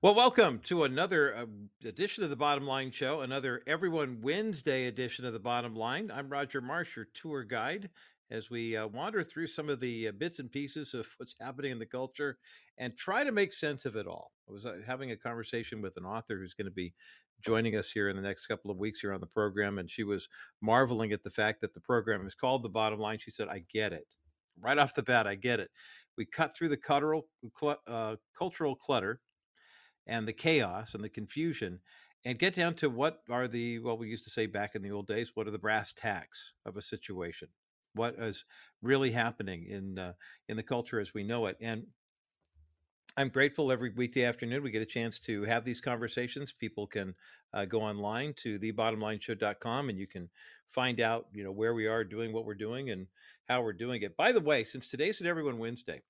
Well, welcome to another edition of The Bottom Line Show, another Everyone Wednesday edition of The Bottom Line. I'm Roger Marsh, your tour guide, as we wander through some of the bits and pieces of what's happening in the culture and try to make sense of it all. I was having a conversation with an author who's going to be joining us here in the next couple of weeks here on the program, and she was marveling at the fact that the program is called The Bottom Line. She said, I get it. Right off the bat, I get it. We cut through the cultural clutter and the chaos and the confusion and get down to what are the, well, we used to say back in the old days, what are the brass tacks of a situation? What is really happening in the culture as we know it? And I'm grateful every weekday afternoon we get a chance to have these conversations. People can go online to thebottomlineshow.com and you can find out, you know, where we are doing what we're doing and how we're doing it. By the way, since today's an Everyone Wednesday,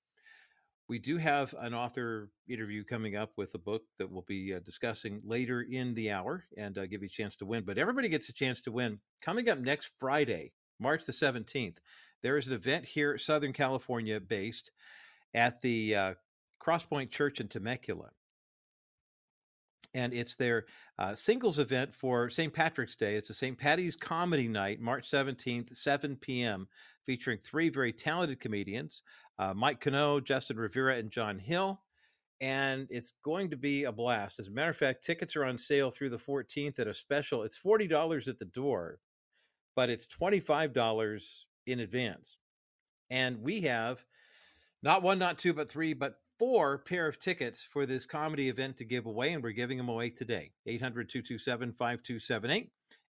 we do have an author interview coming up with a book that we'll be discussing later in the hour and give you a chance to win. But everybody gets a chance to win. Coming up next Friday, March the 17th, there is an event here, Southern California based, at the Crosspoint Church in Temecula. And it's their singles event for St. Patrick's Day. It's a St. Patty's Comedy Night, March 17th, 7 p.m., featuring three very talented comedians, Mike Cano, Justin Rivera, and John Hill. And it's going to be a blast. As a matter of fact, tickets are on sale through the 14th at a special. It's $40 at the door, but it's $25 in advance. And we have not one, not two, but three, but four pair of tickets for this comedy event to give away. And we're giving them away today. 800-227-5278.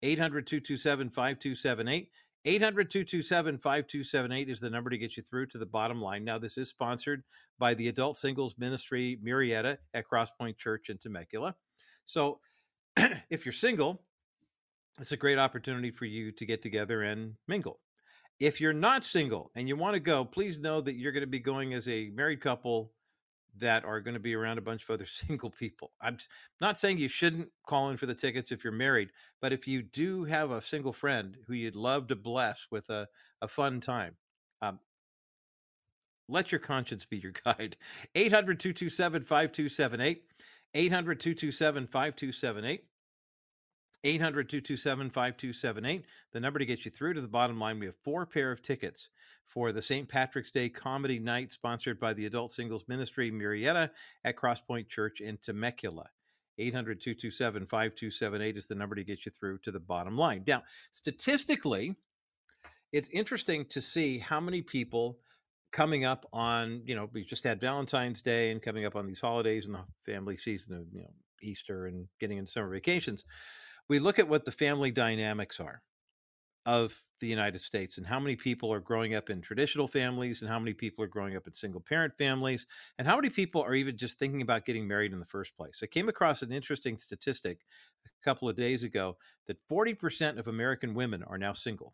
800-227-5278. 800-227-5278 is the number to get you through to The Bottom Line. Now, this is sponsored by the Adult Singles Ministry Murrieta at Crosspoint Church in Temecula. So if you're single, it's a great opportunity for you to get together and mingle. If you're not single and you want to go, please know that you're going to be going as a married couple that are going to be around a bunch of other single people. I'm not saying you shouldn't call in for the tickets if you're married, but if you do have a single friend who you'd love to bless with a fun time, let your conscience be your guide. 800-227-5278, 800-227-5278, 800-227-5278, the number to get you through to The Bottom Line. We have four pair of tickets for the St. Patrick's Day Comedy Night, sponsored by the Adult Singles Ministry Murrieta at Crosspoint Church in Temecula. 800-227-5278 is the number to get you through to The Bottom Line. Now, statistically, it's interesting to see how many people coming up on, you know, we just had Valentine's Day and coming up on these holidays and the family season of, you know, Easter and getting into summer vacations. We look at what the family dynamics are of the United States and how many people are growing up in traditional families and how many people are growing up in single parent families and how many people are even just thinking about getting married in the first place. I came across an interesting statistic a couple of days ago that 40% of American women are now single.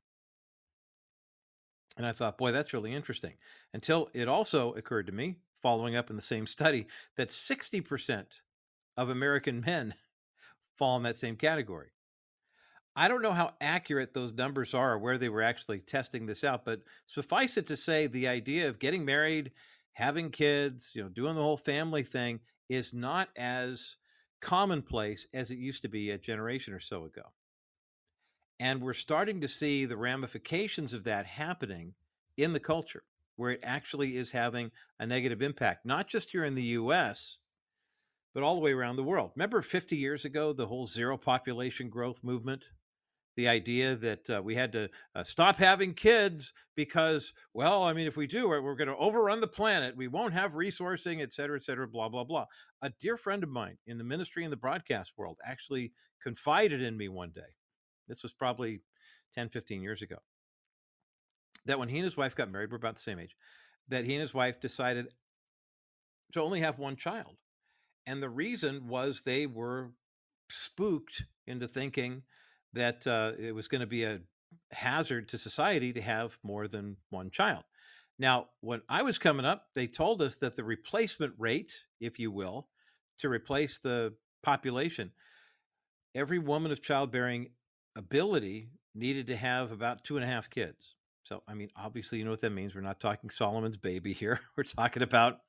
And I thought, boy, that's really interesting. Until it also occurred to me, following up in the same study, that 60% of American men fall in that same category. I don't know how accurate those numbers are or where they were actually testing this out, but suffice it to say, the idea of getting married, having kids, you know, doing the whole family thing is not as commonplace as it used to be a generation or so ago. And we're starting to see the ramifications of that happening in the culture, where it actually is having a negative impact, not just here in the U.S., but all the way around the world. Remember 50 years ago, the whole zero population growth movement? The idea that we had to stop having kids because, well, I mean, if we do, we're going to overrun the planet. We won't have resourcing, et cetera, blah, blah, blah. A dear friend of mine in the ministry and the broadcast world actually confided in me one day. This was probably 10, 15 years ago. That when he and his wife got married, we're about the same age, that he and his wife decided to only have one child. And the reason was they were spooked into thinking that it was going to be a hazard to society to have more than one child. Now, when I was coming up, they told us that the replacement rate, if you will, to replace the population, every woman of childbearing ability needed to have about 2.5 kids. So, I mean, obviously, you know what that means. We're not talking Solomon's baby here. We're talking about,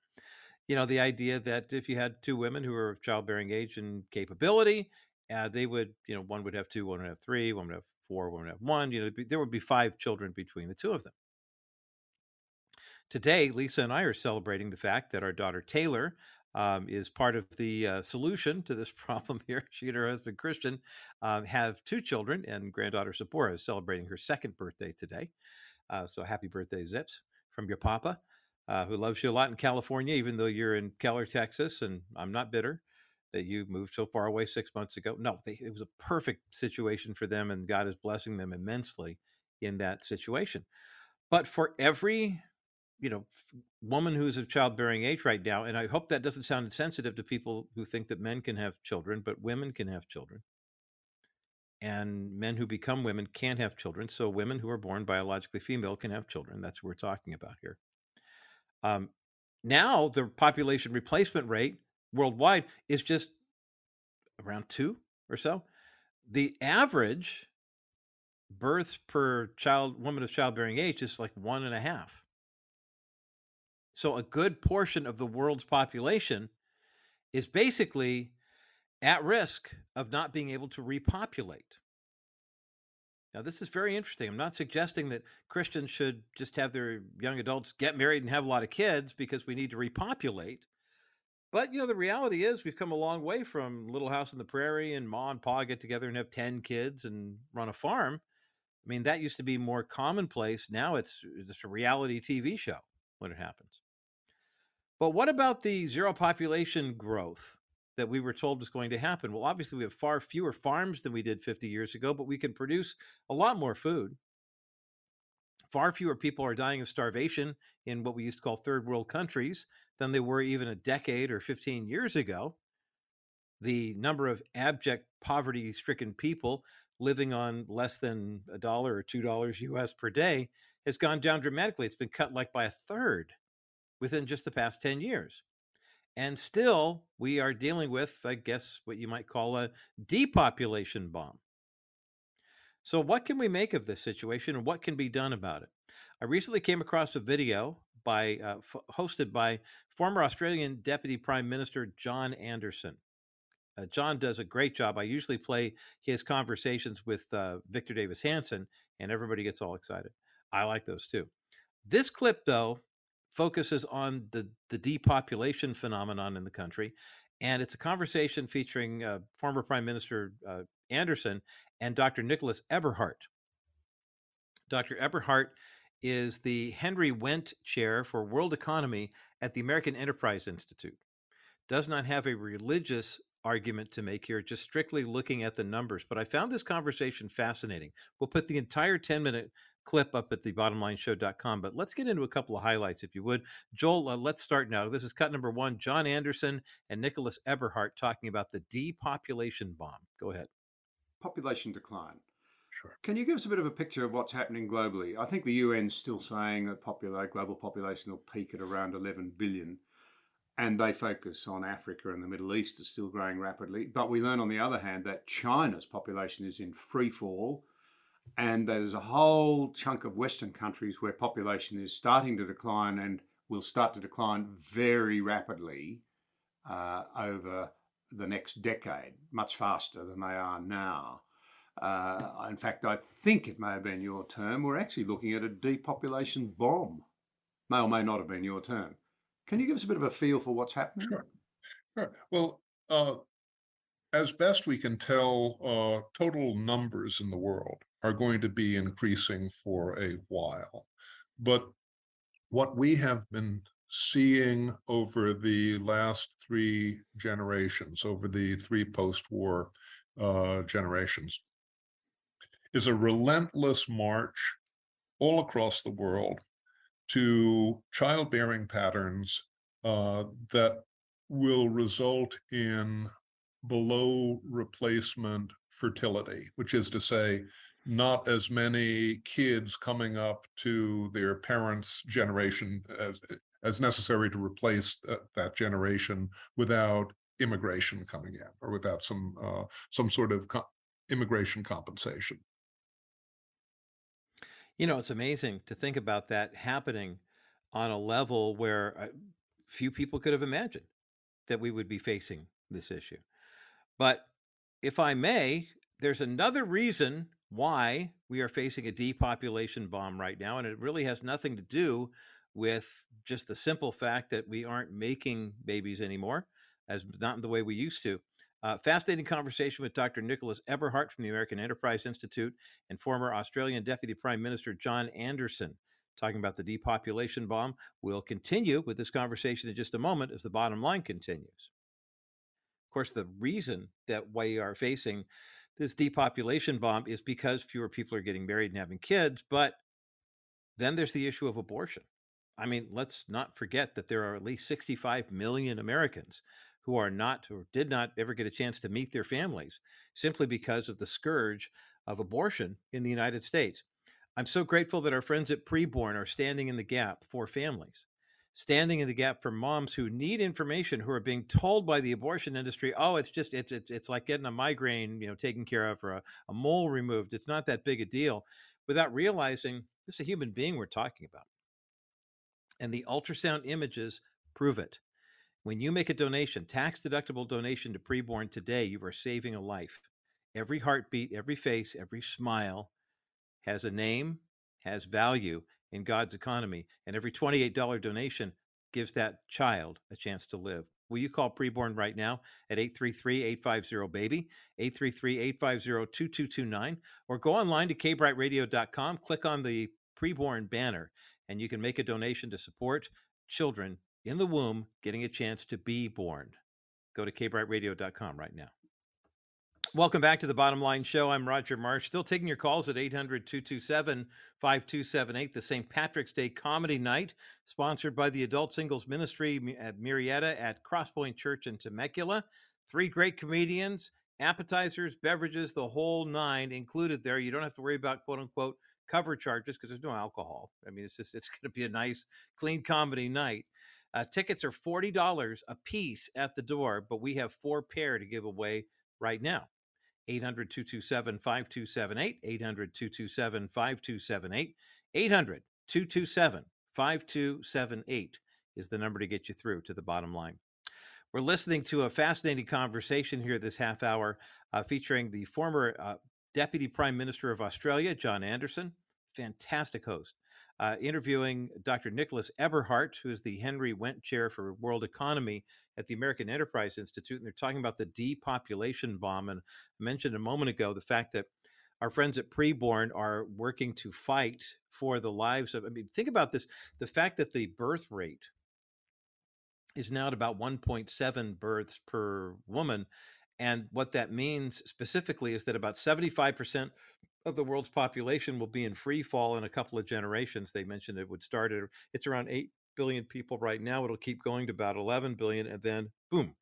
you know, the idea that if you had two women who were of childbearing age and capability, they would, you know, one would have two, one would have three, one would have four, one would have one. You know, there would be five children between the two of them. Today, Lisa and I are celebrating the fact that our daughter Taylor is part of the solution to this problem here. She and her husband, Christian, have two children, and granddaughter Sephora is celebrating her second birthday today. So happy birthday, Zips, from your papa, who loves you a lot in California, even though you're in Keller, Texas, and I'm not bitter that you moved so far away 6 months ago. No, it was a perfect situation for them, and God is blessing them immensely in that situation. But for every, you know, woman who's of childbearing age right now, and I hope that doesn't sound insensitive to people who think that men can have children, but women can have children. And men who become women can't have children. So women who are born biologically female can have children. That's what we're talking about here. Now the population replacement rate worldwide is just around two or so. The average births per child, woman of childbearing age, is like 1.5. So a good portion of the world's population is basically at risk of not being able to repopulate. Now, this is very interesting. I'm not suggesting that Christians should just have their young adults get married and have a lot of kids because we need to repopulate. But, you know, the reality is we've come a long way from Little House on the Prairie and Ma and Pa get together and have 10 kids and run a farm. I mean, that used to be more commonplace. Now it's just a reality TV show when it happens. But what about the zero population growth that we were told was going to happen? Well, obviously we have far fewer farms than we did 50 years ago, but we can produce a lot more food. Far fewer people are dying of starvation in what we used to call third world countries than they were even a decade or 15 years ago. The number of abject poverty-stricken people living on less than $1 or $2 US per day has gone down dramatically. It's been cut like by a third within just the past 10 years. And still, we are dealing with, I guess, what you might call a depopulation bomb. So what can we make of this situation, and what can be done about it? I recently came across a video by hosted by former Australian Deputy Prime Minister John Anderson. John does a great job. I usually play his conversations with Victor Davis Hanson, and everybody gets all excited. I like those too. This clip, though, focuses on the depopulation phenomenon in the country. And it's a conversation featuring former Prime Minister Anderson and Dr. Nicholas Eberhardt. Dr. Eberhardt is the Henry Wendt Chair for World Economy at the American Enterprise Institute. Does not have a religious argument to make here, just strictly looking at the numbers. But I found this conversation fascinating. We'll put the entire 10-minute clip up at thebottomlineshow.com, but let's get into a couple of highlights, if you would. Joel, let's start now. This is cut number one, John Anderson and Nicholas Eberhardt talking about the depopulation bomb. Go ahead. Population decline. Sure. Can you give us a bit of a picture of what's happening globally? I think the UN's still saying that global population will peak at around 11 billion, and they focus on Africa and the Middle East is still growing rapidly. But we learn, on the other hand, that China's population is in free fall, and there's a whole chunk of Western countries where population is starting to decline and will start to decline very rapidly over the next decade, much faster than they are now. In fact, I think it may have been your term. We're actually looking at a depopulation bomb. May or may not have been your term. Can you give us a bit of a feel for what's happening? Sure. Well, as best we can tell, total numbers in the world are going to be increasing for a while. But what we have been seeing over the last three generations, over the three post-war generations, is a relentless march all across the world to childbearing patterns that will result in below replacement fertility, which is to say, not as many kids coming up to their parents' generation as necessary to replace that generation without immigration coming in, or without some sort of immigration compensation. You know, it's amazing to think about that happening on a level where few people could have imagined that we would be facing this issue. But if I may, there's another reason why we are facing a depopulation bomb right now, and it really has nothing to do with just the simple fact that we aren't making babies anymore, as not the way we used to. Fascinating conversation with Dr. Nicholas Eberhardt from the American Enterprise Institute and former Australian Deputy Prime Minister John Anderson talking about the depopulation bomb. We'll continue with this conversation in just a moment as The Bottom Line continues. Of course, the reason that we are facing this depopulation bomb is because fewer people are getting married and having kids, but then there's the issue of abortion. I mean, let's not forget that there are at least 65 million Americans who are not or did not ever get a chance to meet their families simply because of the scourge of abortion in the United States. I'm so grateful that our friends at Preborn are standing in the gap for families, standing in the gap for moms who need information, who are being told by the abortion industry, oh, it's just, it's like getting a migraine, you know, taken care of, or a mole removed. It's not that big a deal, without realizing this is a human being we're talking about. And the ultrasound images prove it. When you make a donation, tax-deductible donation to Preborn today, you are saving a life. Every heartbeat, every face, every smile has a name, has value in God's economy, and every $28 donation gives that child a chance to live. Will you call Preborn right now at 833-850-BABY, 833-850-2229, or go online to kbrightradio.com, click on the Preborn banner, and you can make a donation to support children in the womb getting a chance to be born. Go to kbrightradio.com right now. Welcome back to The Bottom Line Show. I'm Roger Marsh, still taking your calls at 800-227-5278, the St. Patrick's Day Comedy Night, sponsored by the Adult Singles Ministry at Murrieta at Crosspoint Church in Temecula. 3 great comedians, appetizers, beverages, the whole 9 included there. You don't have to worry about, quote-unquote, cover charges because there's no alcohol. I mean, it's going to be a nice, clean comedy night. Tickets are $40 a piece at the door, but we have 4 pair to give away right now. 800-227-5278, 800-227-5278, 800-227-5278 is the number to get you through to The Bottom Line. We're listening to a fascinating conversation here this half hour featuring the former Deputy Prime Minister of Australia, John Anderson, fantastic host. Interviewing Dr. Nicholas Eberhardt, who is the Henry Wendt Chair for World Economy at the American Enterprise Institute. And they're talking about the depopulation bomb. And I mentioned a moment ago the fact that our friends at Preborn are working to fight for the lives of, I mean, think about this, the fact that the birth rate is now at about 1.7 births per woman. And what that means specifically is that about 75% of the world's population will be in free fall in a couple of generations. They mentioned it would start at, it's around 8 billion people right now. It'll keep going to about 11 billion and then boom,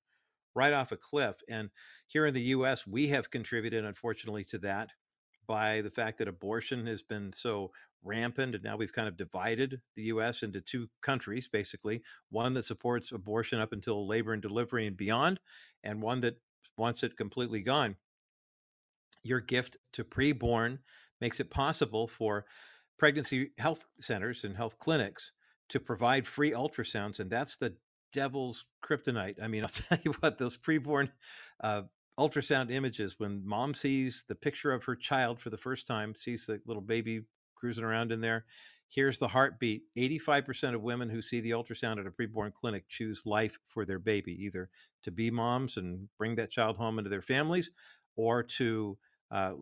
right off a cliff. And here in the US, we have contributed, unfortunately, to that by the fact that abortion has been so rampant. And now we've kind of divided the US into 2 countries, basically, one that supports abortion up until labor and delivery and beyond, and one that wants it completely gone. Your gift to Preborn makes it possible for pregnancy health centers and health clinics to provide free ultrasounds. And that's the devil's kryptonite. I mean, I'll tell you what, those Preborn ultrasound images, when mom sees the picture of her child for the first time, sees the little baby cruising around in there, hears the heartbeat. 85% of women who see the ultrasound at a Preborn clinic choose life for their baby, either to be moms and bring that child home into their families or to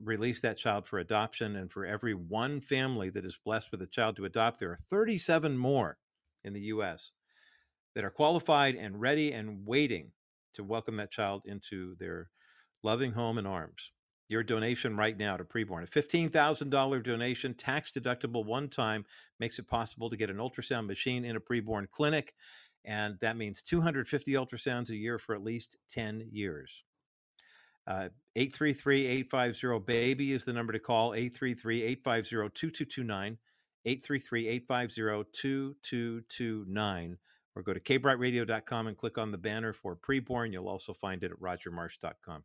release that child for adoption. And for every 1 family that is blessed with a child to adopt, there are 37 more in the US that are qualified and ready and waiting to welcome that child into their loving home and arms. Your donation right now to Preborn, a $15,000 donation, tax deductible one time, makes it possible to get an ultrasound machine in a Preborn clinic. And that means 250 ultrasounds a year for at least 10 years. 833-850-BABY is the number to call, 833-850-2229, 833-850-2229, or go to kbrightradio.com and click on the banner for Preborn. You'll also find it at rogermarsh.com.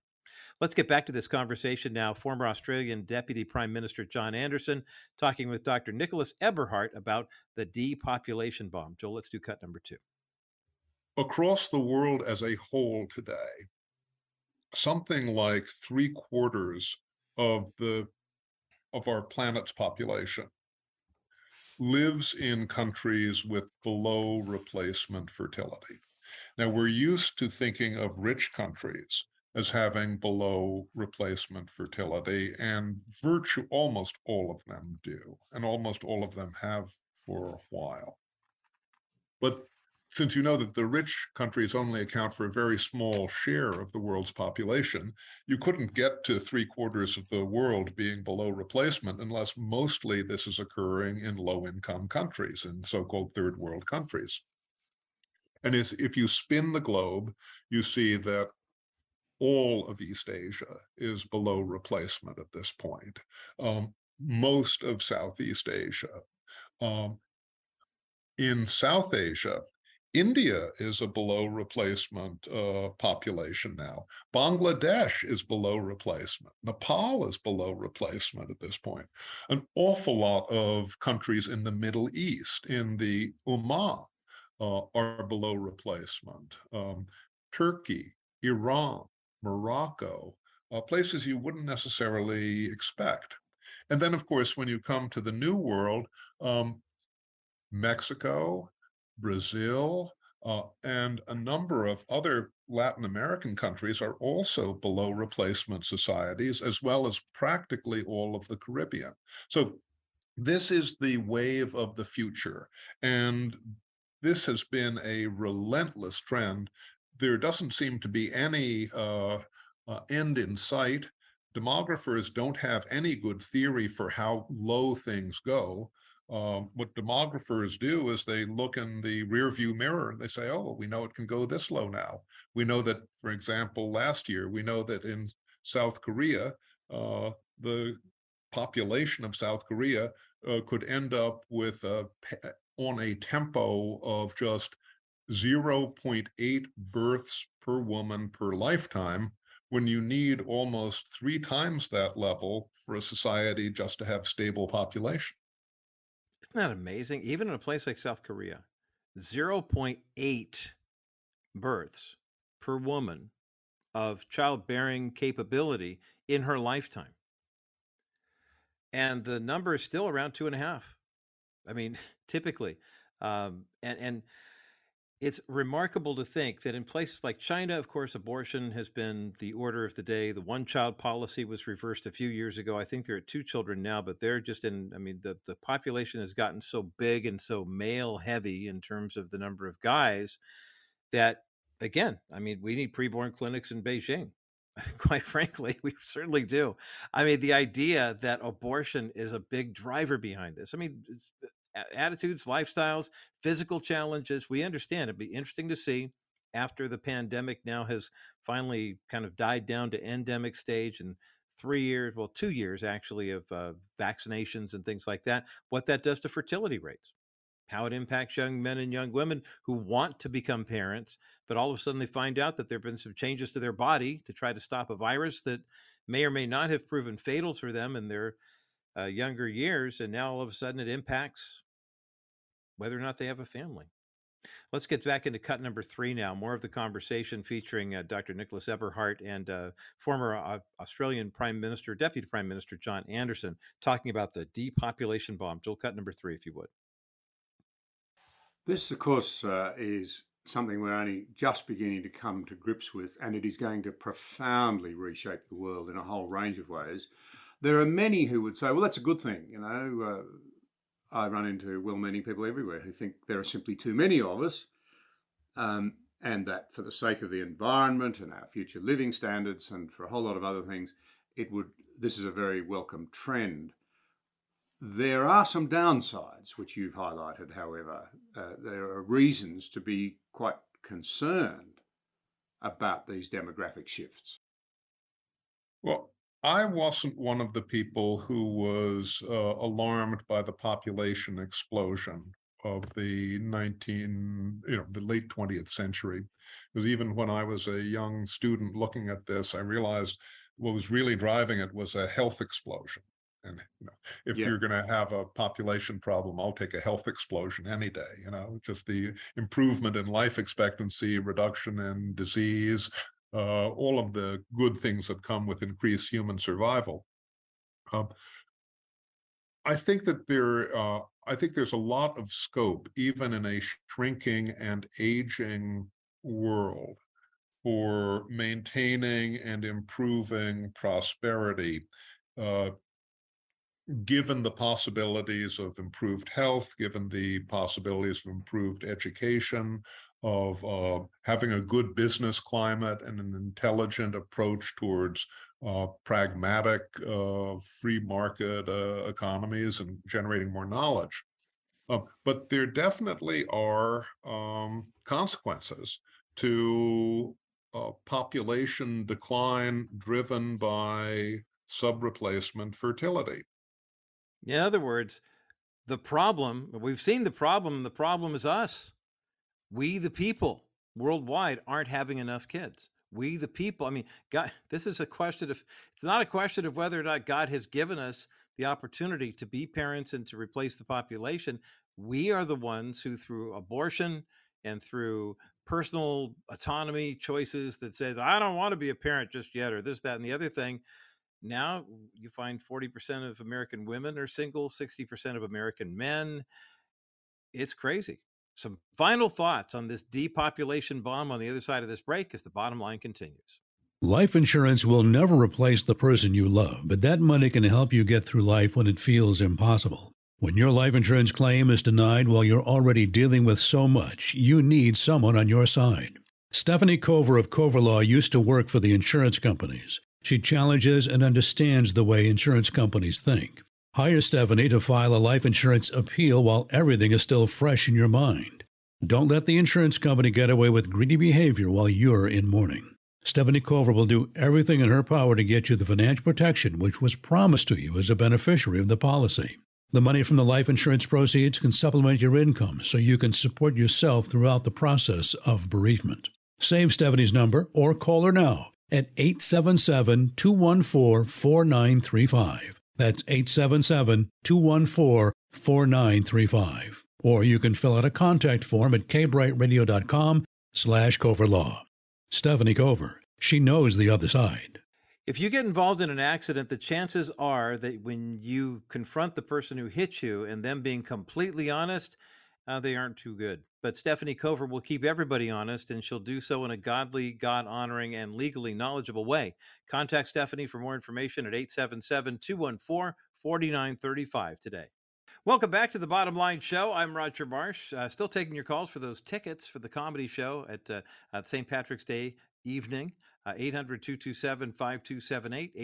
Let's get back to this conversation now. Former Australian Deputy Prime Minister John Anderson talking with Dr. Nicholas Eberhardt about the depopulation bomb. Joel, let's do cut number 2. Across the world as a whole today, something like 3/4 of our planet's population lives in countries with below replacement fertility. Now, we're used to thinking of rich countries as having below replacement fertility, and almost all of them do, and almost all of them have for a while. But since you know that the rich countries only account for a very small share of the world's population, you couldn't get to 3/4 of the world being below replacement unless mostly this is occurring in low-income countries, in so-called third world countries. And if you spin the globe, you see that all of East Asia is below replacement at this point, most of Southeast Asia. In South Asia, India is a below replacement population now. Bangladesh is below replacement. Nepal is below replacement at this point. An awful lot of countries in the Middle East, in the Ummah, are below replacement. Turkey, Iran, Morocco, places you wouldn't necessarily expect. And then, of course, when you come to the New World, Mexico, Brazil, and a number of other Latin American countries are also below replacement societies, as well as practically all of the Caribbean. So this is the wave of the future. And this has been a relentless trend. There doesn't seem to be any end in sight. Demographers don't have any good theory for how low things go. What demographers do is they look in the rearview mirror and they say, oh, we know it can go this low now. We know that, for example, last year, we know that in South Korea, the population of South Korea could end up with on a tempo of just 0.8 births per woman per lifetime, when you need almost 3 times that level for a society just to have stable population. Isn't that amazing? Even in a place like South Korea, 0.8 births per woman of childbearing capability in her lifetime. And the number is still around 2.5. I mean, typically. And it's remarkable to think that in places like China, of course, abortion has been the order of the day. The one-child policy was reversed a few years ago. I think there are 2 children now, but they're just the population has gotten so big and so male heavy in terms of the number of guys that, again, I mean, we need preborn clinics in Beijing. Quite frankly, we certainly do. I mean, the idea that abortion is a big driver behind this. I mean, it's attitudes, lifestyles, physical challenges. We understand. It'd be interesting to see after the pandemic now has finally kind of died down to endemic stage and 3 years, well, 2 years actually of vaccinations and things like that, what that does to fertility rates, how it impacts young men and young women who want to become parents, but all of a sudden they find out that there have been some changes to their body to try to stop a virus that may or may not have proven fatal for them in their younger years, and now all of a sudden it impacts whether or not they have a family. Let's get back into cut number 3 now, more of the conversation featuring Dr. Nicholas Eberhardt and former Australian Prime Minister, Deputy Prime Minister John Anderson, talking about the depopulation bomb. Joel, cut number 3, if you would. This, of course, is something we're only just beginning to come to grips with, and it is going to profoundly reshape the world in a whole range of ways. There are many who would say, well, that's a good thing. You know, I run into well-meaning people everywhere who think there are simply too many of us, and that for the sake of the environment and our future living standards and for a whole lot of other things, this is a very welcome trend. There are some downsides, which you've highlighted, however. There are reasons to be quite concerned about these demographic shifts. Well, I wasn't one of the people who was alarmed by the population explosion of the late 20th century, because even when I was a young student looking at this, I realized what was really driving it was a health explosion. And you know, if you're going to have a population problem, I'll take a health explosion any day. You know, just the improvement in life expectancy, reduction in disease, all of the good things that come with increased human survival. I think that there, I think there's a lot of scope, even in a shrinking and aging world, for maintaining and improving prosperity, given the possibilities of improved health, given the possibilities of improved education, of having a good business climate and an intelligent approach towards pragmatic free market economies and generating more knowledge. But there definitely are consequences to population decline driven by sub-replacement fertility. In other words, the problem, we've seen the problem is us. We, the people worldwide, aren't having enough kids. We, the people, I mean, God, this is a question of, it's not a question of whether or not God has given us the opportunity to be parents and to replace the population. We are the ones who, through abortion and through personal autonomy choices that says, I don't want to be a parent just yet, or this, that, and the other thing. Now you find 40% of American women are single, 60% of American men. It's crazy. Some final thoughts on this depopulation bomb on the other side of this break as The Bottom Line continues. Life insurance will never replace the person you love, but that money can help you get through life when it feels impossible. When your life insurance claim is denied while you're already dealing with so much, you need someone on your side. Stephanie Cover of Cover Law used to work for the insurance companies. She challenges and understands the way insurance companies think. Hire Stephanie to file a life insurance appeal while everything is still fresh in your mind. Don't let the insurance company get away with greedy behavior while you're in mourning. Stephanie Cover will do everything in her power to get you the financial protection which was promised to you as a beneficiary of the policy. The money from the life insurance proceeds can supplement your income so you can support yourself throughout the process of bereavement. Save Stephanie's number or call her now at 877-214-4935. That's 877-214-4935. Or you can fill out a contact form at kbrightradio.com/Coverlaw. Stephanie Cover, she knows the other side. If you get involved in an accident, the chances are that when you confront the person who hit you and them being completely honest, they aren't too good. But Stephanie Cover will keep everybody honest, and she'll do so in a godly, God-honoring, and legally knowledgeable way. Contact Stephanie for more information at 877-214-4935 today. Welcome back to The Bottom Line Show. I'm Roger Marsh. Still taking your calls for those tickets for the comedy show at St. Patrick's Day evening. 800-227-5278,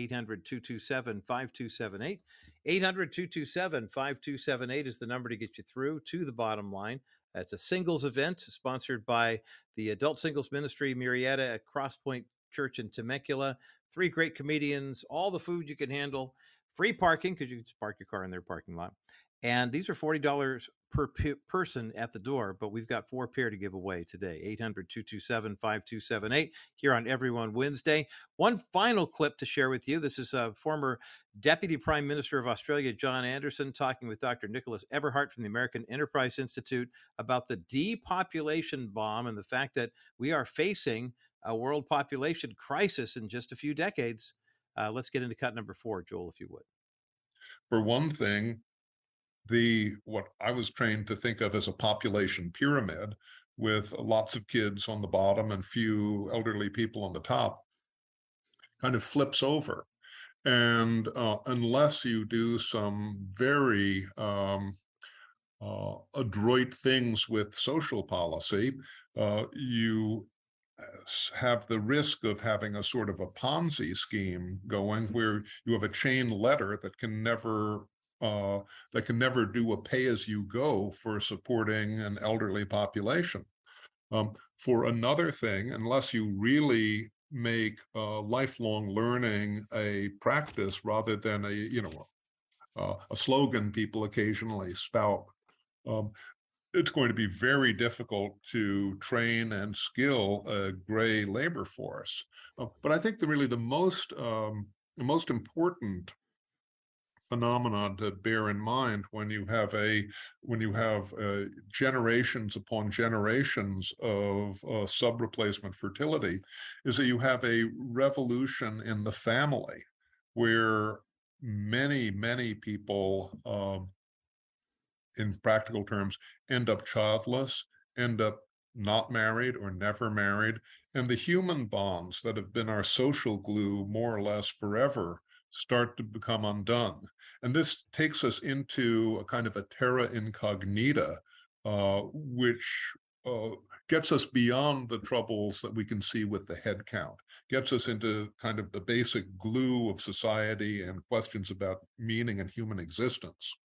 800-227-5278. 800-227-5278 is the number to get you through to The Bottom Line. That's a singles event sponsored by the Adult Singles Ministry, Murrieta at Crosspoint Church in Temecula. Three great comedians, all the food you can handle, free parking because you can park your car in their parking lot. And these are $40 per person at the door, but we've got four pair to give away today. 800-227-5278 here on Everyone Wednesday. One final clip to share with you. This is a former Deputy Prime Minister of Australia, John Anderson, talking with Dr. Nicholas Eberhardt from the American Enterprise Institute about the depopulation bomb and the fact that we are facing a world population crisis in just a few decades. Let's get into cut number four, Joel, if you would. For one thing, what I was trained to think of as a population pyramid with lots of kids on the bottom and few elderly people on the top kind of flips over. And unless you do some very adroit things with social policy, you have the risk of having a sort of a Ponzi scheme going where you have a chain letter that can never do a pay-as-you-go for supporting an elderly population. For another thing, unless you really make lifelong learning a practice rather than a slogan people occasionally spout, it's going to be very difficult to train and skill a gray labor force. But I think that really the most important phenomenon to bear in mind when you have generations upon generations of sub-replacement fertility, is that you have a revolution in the family where many people, in practical terms, end up childless, end up not married or never married, and the human bonds that have been our social glue more or less forever start to become undone. And this takes us into a kind of a terra incognita, which gets us beyond the troubles that we can see with the head count, gets us into kind of the basic glue of society and questions about meaning and human existence.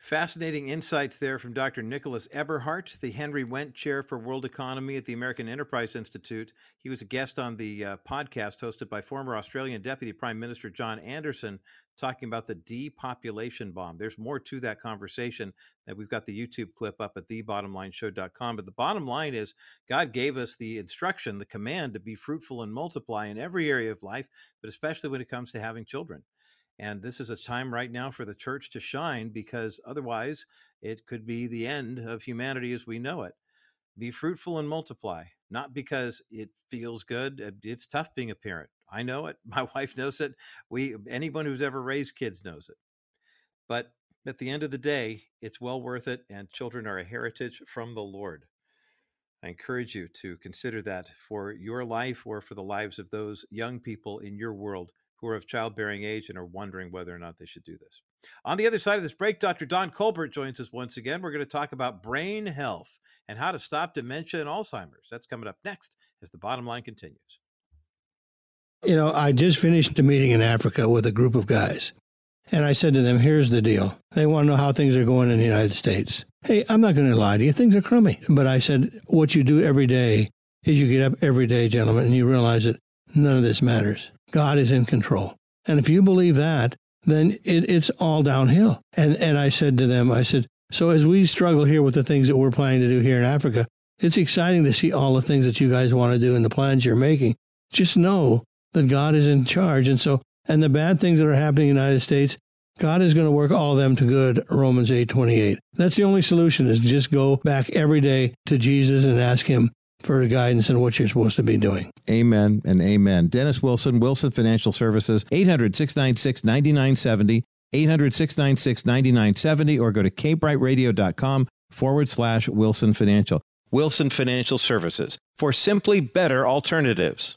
Fascinating insights there from Dr. Nicholas Eberhardt, the Henry Wendt Chair for World Economy at the American Enterprise Institute. He was a guest on the podcast hosted by former Australian Deputy Prime Minister John Anderson, talking about the depopulation bomb. There's more to that conversation that we've got the YouTube clip up at thebottomlineshow.com. But the bottom line is God gave us the instruction, the command to be fruitful and multiply in every area of life, but especially when it comes to having children. And this is a time right now for the church to shine, because otherwise it could be the end of humanity as we know it. Be fruitful and multiply, not because it feels good. It's tough being a parent. I know it. My wife knows it. Anyone who's ever raised kids knows it. But at the end of the day, it's well worth it, and children are a heritage from the Lord. I encourage you to consider that for your life or for the lives of those young people in your world who are of childbearing age and are wondering whether or not they should do this. On the other side of this break, Dr. Don Colbert joins us once again. We're going to talk about brain health and how to stop dementia and Alzheimer's. That's coming up next as The Bottom Line continues. You know, I just finished a meeting in Africa with a group of guys, and I said to them, here's the deal. They want to know how things are going in the United States. Hey, I'm not going to lie to you. Things are crummy. But I said, what you do every day is you get up every day, gentlemen, and you realize that none of this matters. God is in control. And if you believe that, then it's all downhill. And I said to them, so as we struggle here with the things that we're planning to do here in Africa, it's exciting to see all the things that you guys want to do and the plans you're making. Just know that God is in charge. And the bad things that are happening in the United States, God is going to work all of them to good, Romans 8:28. That's the only solution, is just go back every day to Jesus and ask him for guidance in what you're supposed to be doing. Amen and amen. Dennis Wilson, Wilson Financial Services, 800-696-9970, 800-696-9970, or go to kbrightradio.com/Wilson Financial. Wilson Financial Services, for simply better alternatives.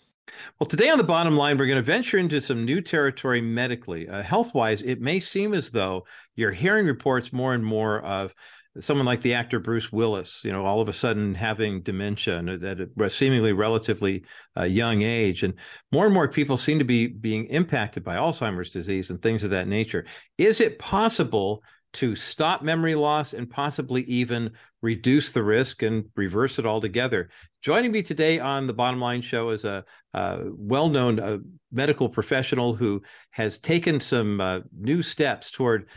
Well, today on The Bottom Line, we're going to venture into some new territory medically. Health-wise, it may seem as though you're hearing reports more and more of someone like the actor Bruce Willis, you know, all of a sudden having dementia at a seemingly relatively young age. And more people seem to be being impacted by Alzheimer's disease and things of that nature. Is it possible to stop memory loss and possibly even reduce the risk and reverse it altogether? Joining me today on The Bottom Line Show is a well-known medical professional who has taken some new steps toward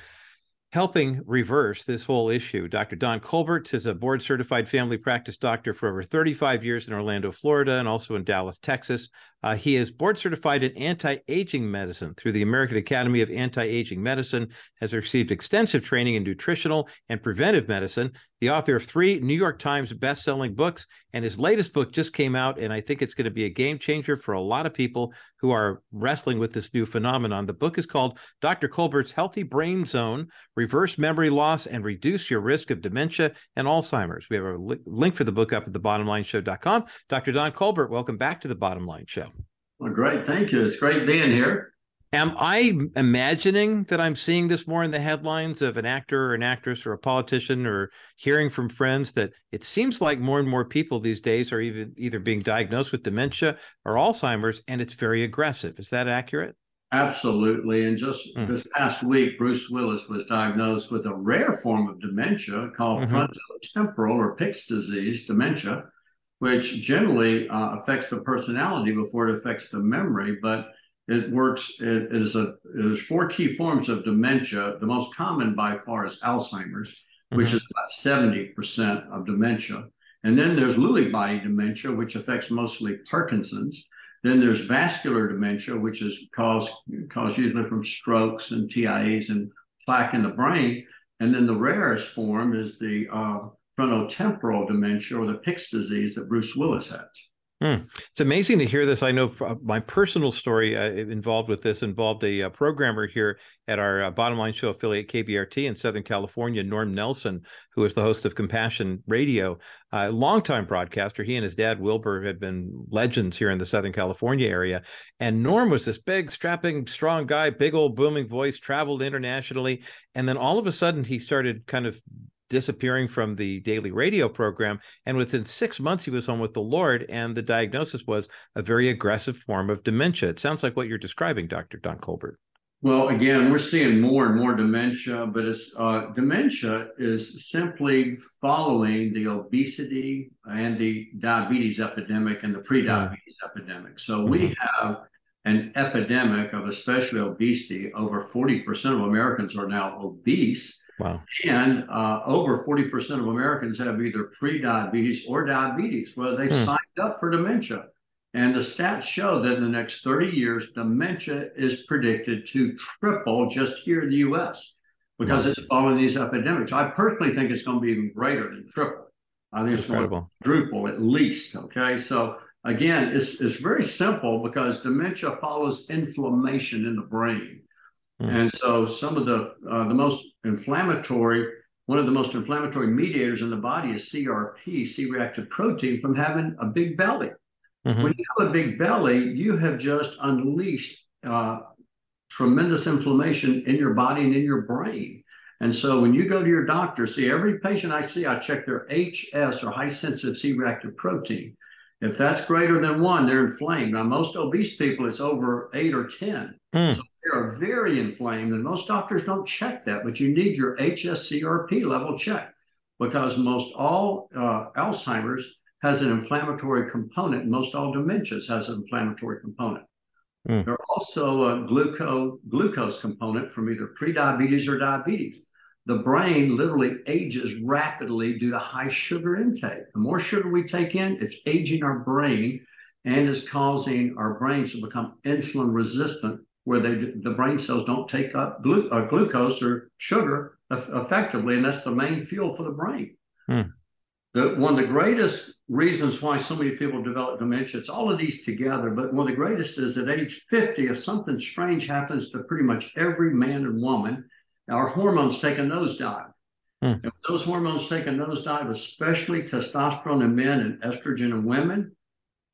helping reverse this whole issue. Dr. Don Colbert is a board-certified family practice doctor for over 35 years in Orlando, Florida, and also in Dallas, Texas. He is board-certified in anti-aging medicine through the American Academy of Anti-Aging Medicine, has received extensive training in nutritional and preventive medicine, the author of 3 New York Times best-selling books, and his latest book just came out, and I think it's going to be a game-changer for a lot of people who are wrestling with this new phenomenon. The book is called Dr. Colbert's Healthy Brain Zone, Reverse Memory Loss and Reduce Your Risk of Dementia and Alzheimer's. We have a link for the book up at thebottomlineshow.com. Dr. Don Colbert, welcome back to The Bottom Line Show. Well, great. Thank you. It's great being here. Am I imagining that I'm seeing this more in the headlines of an actor or an actress or a politician, or hearing from friends that it seems like more and more people these days are even either being diagnosed with dementia or Alzheimer's, and it's very aggressive? Is that accurate? Absolutely. And just this past week, Bruce Willis was diagnosed with a rare form of dementia called frontotemporal or Pick's disease dementia, which generally affects the personality before it affects the memory. But there's 4 key forms of dementia. The most common by far is Alzheimer's, which is about 70% of dementia. And then there's Lewy body dementia, which affects mostly Parkinson's. Then there's vascular dementia, which is caused usually from strokes and TIAs and plaque in the brain. And then the rarest form is the frontotemporal dementia, or the Pick's disease that Bruce Willis has. It's amazing to hear this. I know my personal story involved with this involved a programmer here at our Bottom Line Show affiliate KBRT in Southern California, Norm Nelson, who is the host of Compassion Radio, a longtime broadcaster. He and his dad, Wilbur, had been legends here in the Southern California area. And Norm was this big, strapping, strong guy, big old booming voice, traveled internationally. And then all of a sudden he started kind of disappearing from the daily radio program. And within 6 months, he was home with the Lord. And the diagnosis was a very aggressive form of dementia. It sounds like what you're describing, Dr. Don Colbert. Well, again, we're seeing more and more dementia, but it's dementia is simply following the obesity and the diabetes epidemic and the pre-diabetes epidemic. So we have an epidemic of especially obesity. Over 40% of Americans are now obese. Wow. And over 40% of Americans have either pre-diabetes or diabetes, whether they've signed up for dementia. And the stats show that in the next 30 years, dementia is predicted to triple just here in the U.S. because it's following these epidemics. I personally think it's going to be even greater than triple. I think it's going to quadruple at least. Okay. So again, it's very simple because dementia follows inflammation in the brain. And so some of one of the most inflammatory mediators in the body is CRP, C-reactive protein, from having a big belly. When you have a big belly, you have just unleashed tremendous inflammation in your body and in your brain. And so when you go to your doctor, see, every patient I see, I check their HS, or high-sensitive C-reactive protein. If that's greater than 1, they're inflamed. Now, most obese people, it's over 8 or 10. So they're very inflamed, and most doctors don't check that, but you need your HS-CRP level checked because most all Alzheimer's has an inflammatory component. Most all dementias has an inflammatory component. There are also a glucose component from either prediabetes or diabetes. The brain literally ages rapidly due to high sugar intake. The more sugar we take in, it's aging our brain and is causing our brains to become insulin resistant, where the brain cells don't take up glucose or sugar effectively, and that's the main fuel for the brain. One of the greatest reasons why so many people develop dementia, it's all of these together, but one of the greatest is at age 50, if something strange happens to pretty much every man and woman, our hormones take a nosedive. And those hormones take a nosedive, especially testosterone in men and estrogen in women,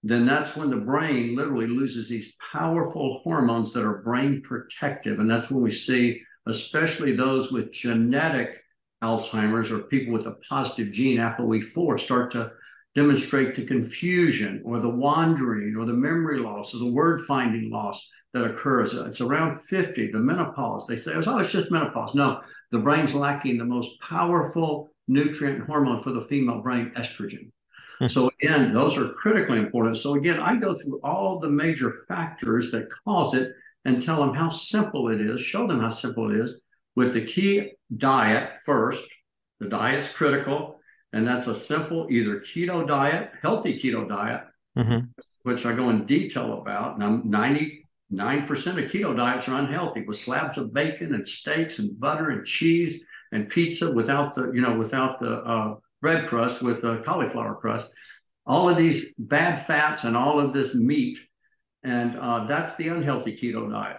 then that's when the brain literally loses these powerful hormones that are brain protective. And that's when we see, especially those with genetic Alzheimer's or people with a positive gene, APOE4, start to demonstrate the confusion or the wandering or the memory loss or the word finding loss that occurs. It's around 50, the menopause. They say, oh, it's just menopause. No, the brain's lacking the most powerful nutrient hormone for the female brain, estrogen. So again, those are critically important. So again, I go through all the major factors that cause it and tell them how simple it is, show them how simple it is with the key diet first. The diet's critical, and that's a simple either keto diet, healthy keto diet, which I go in detail about. Now, 99% of keto diets are unhealthy with slabs of bacon and steaks and butter and cheese and pizza without the, bread crust, with a cauliflower crust, all of these bad fats and all of this meat. And that's the unhealthy keto diet.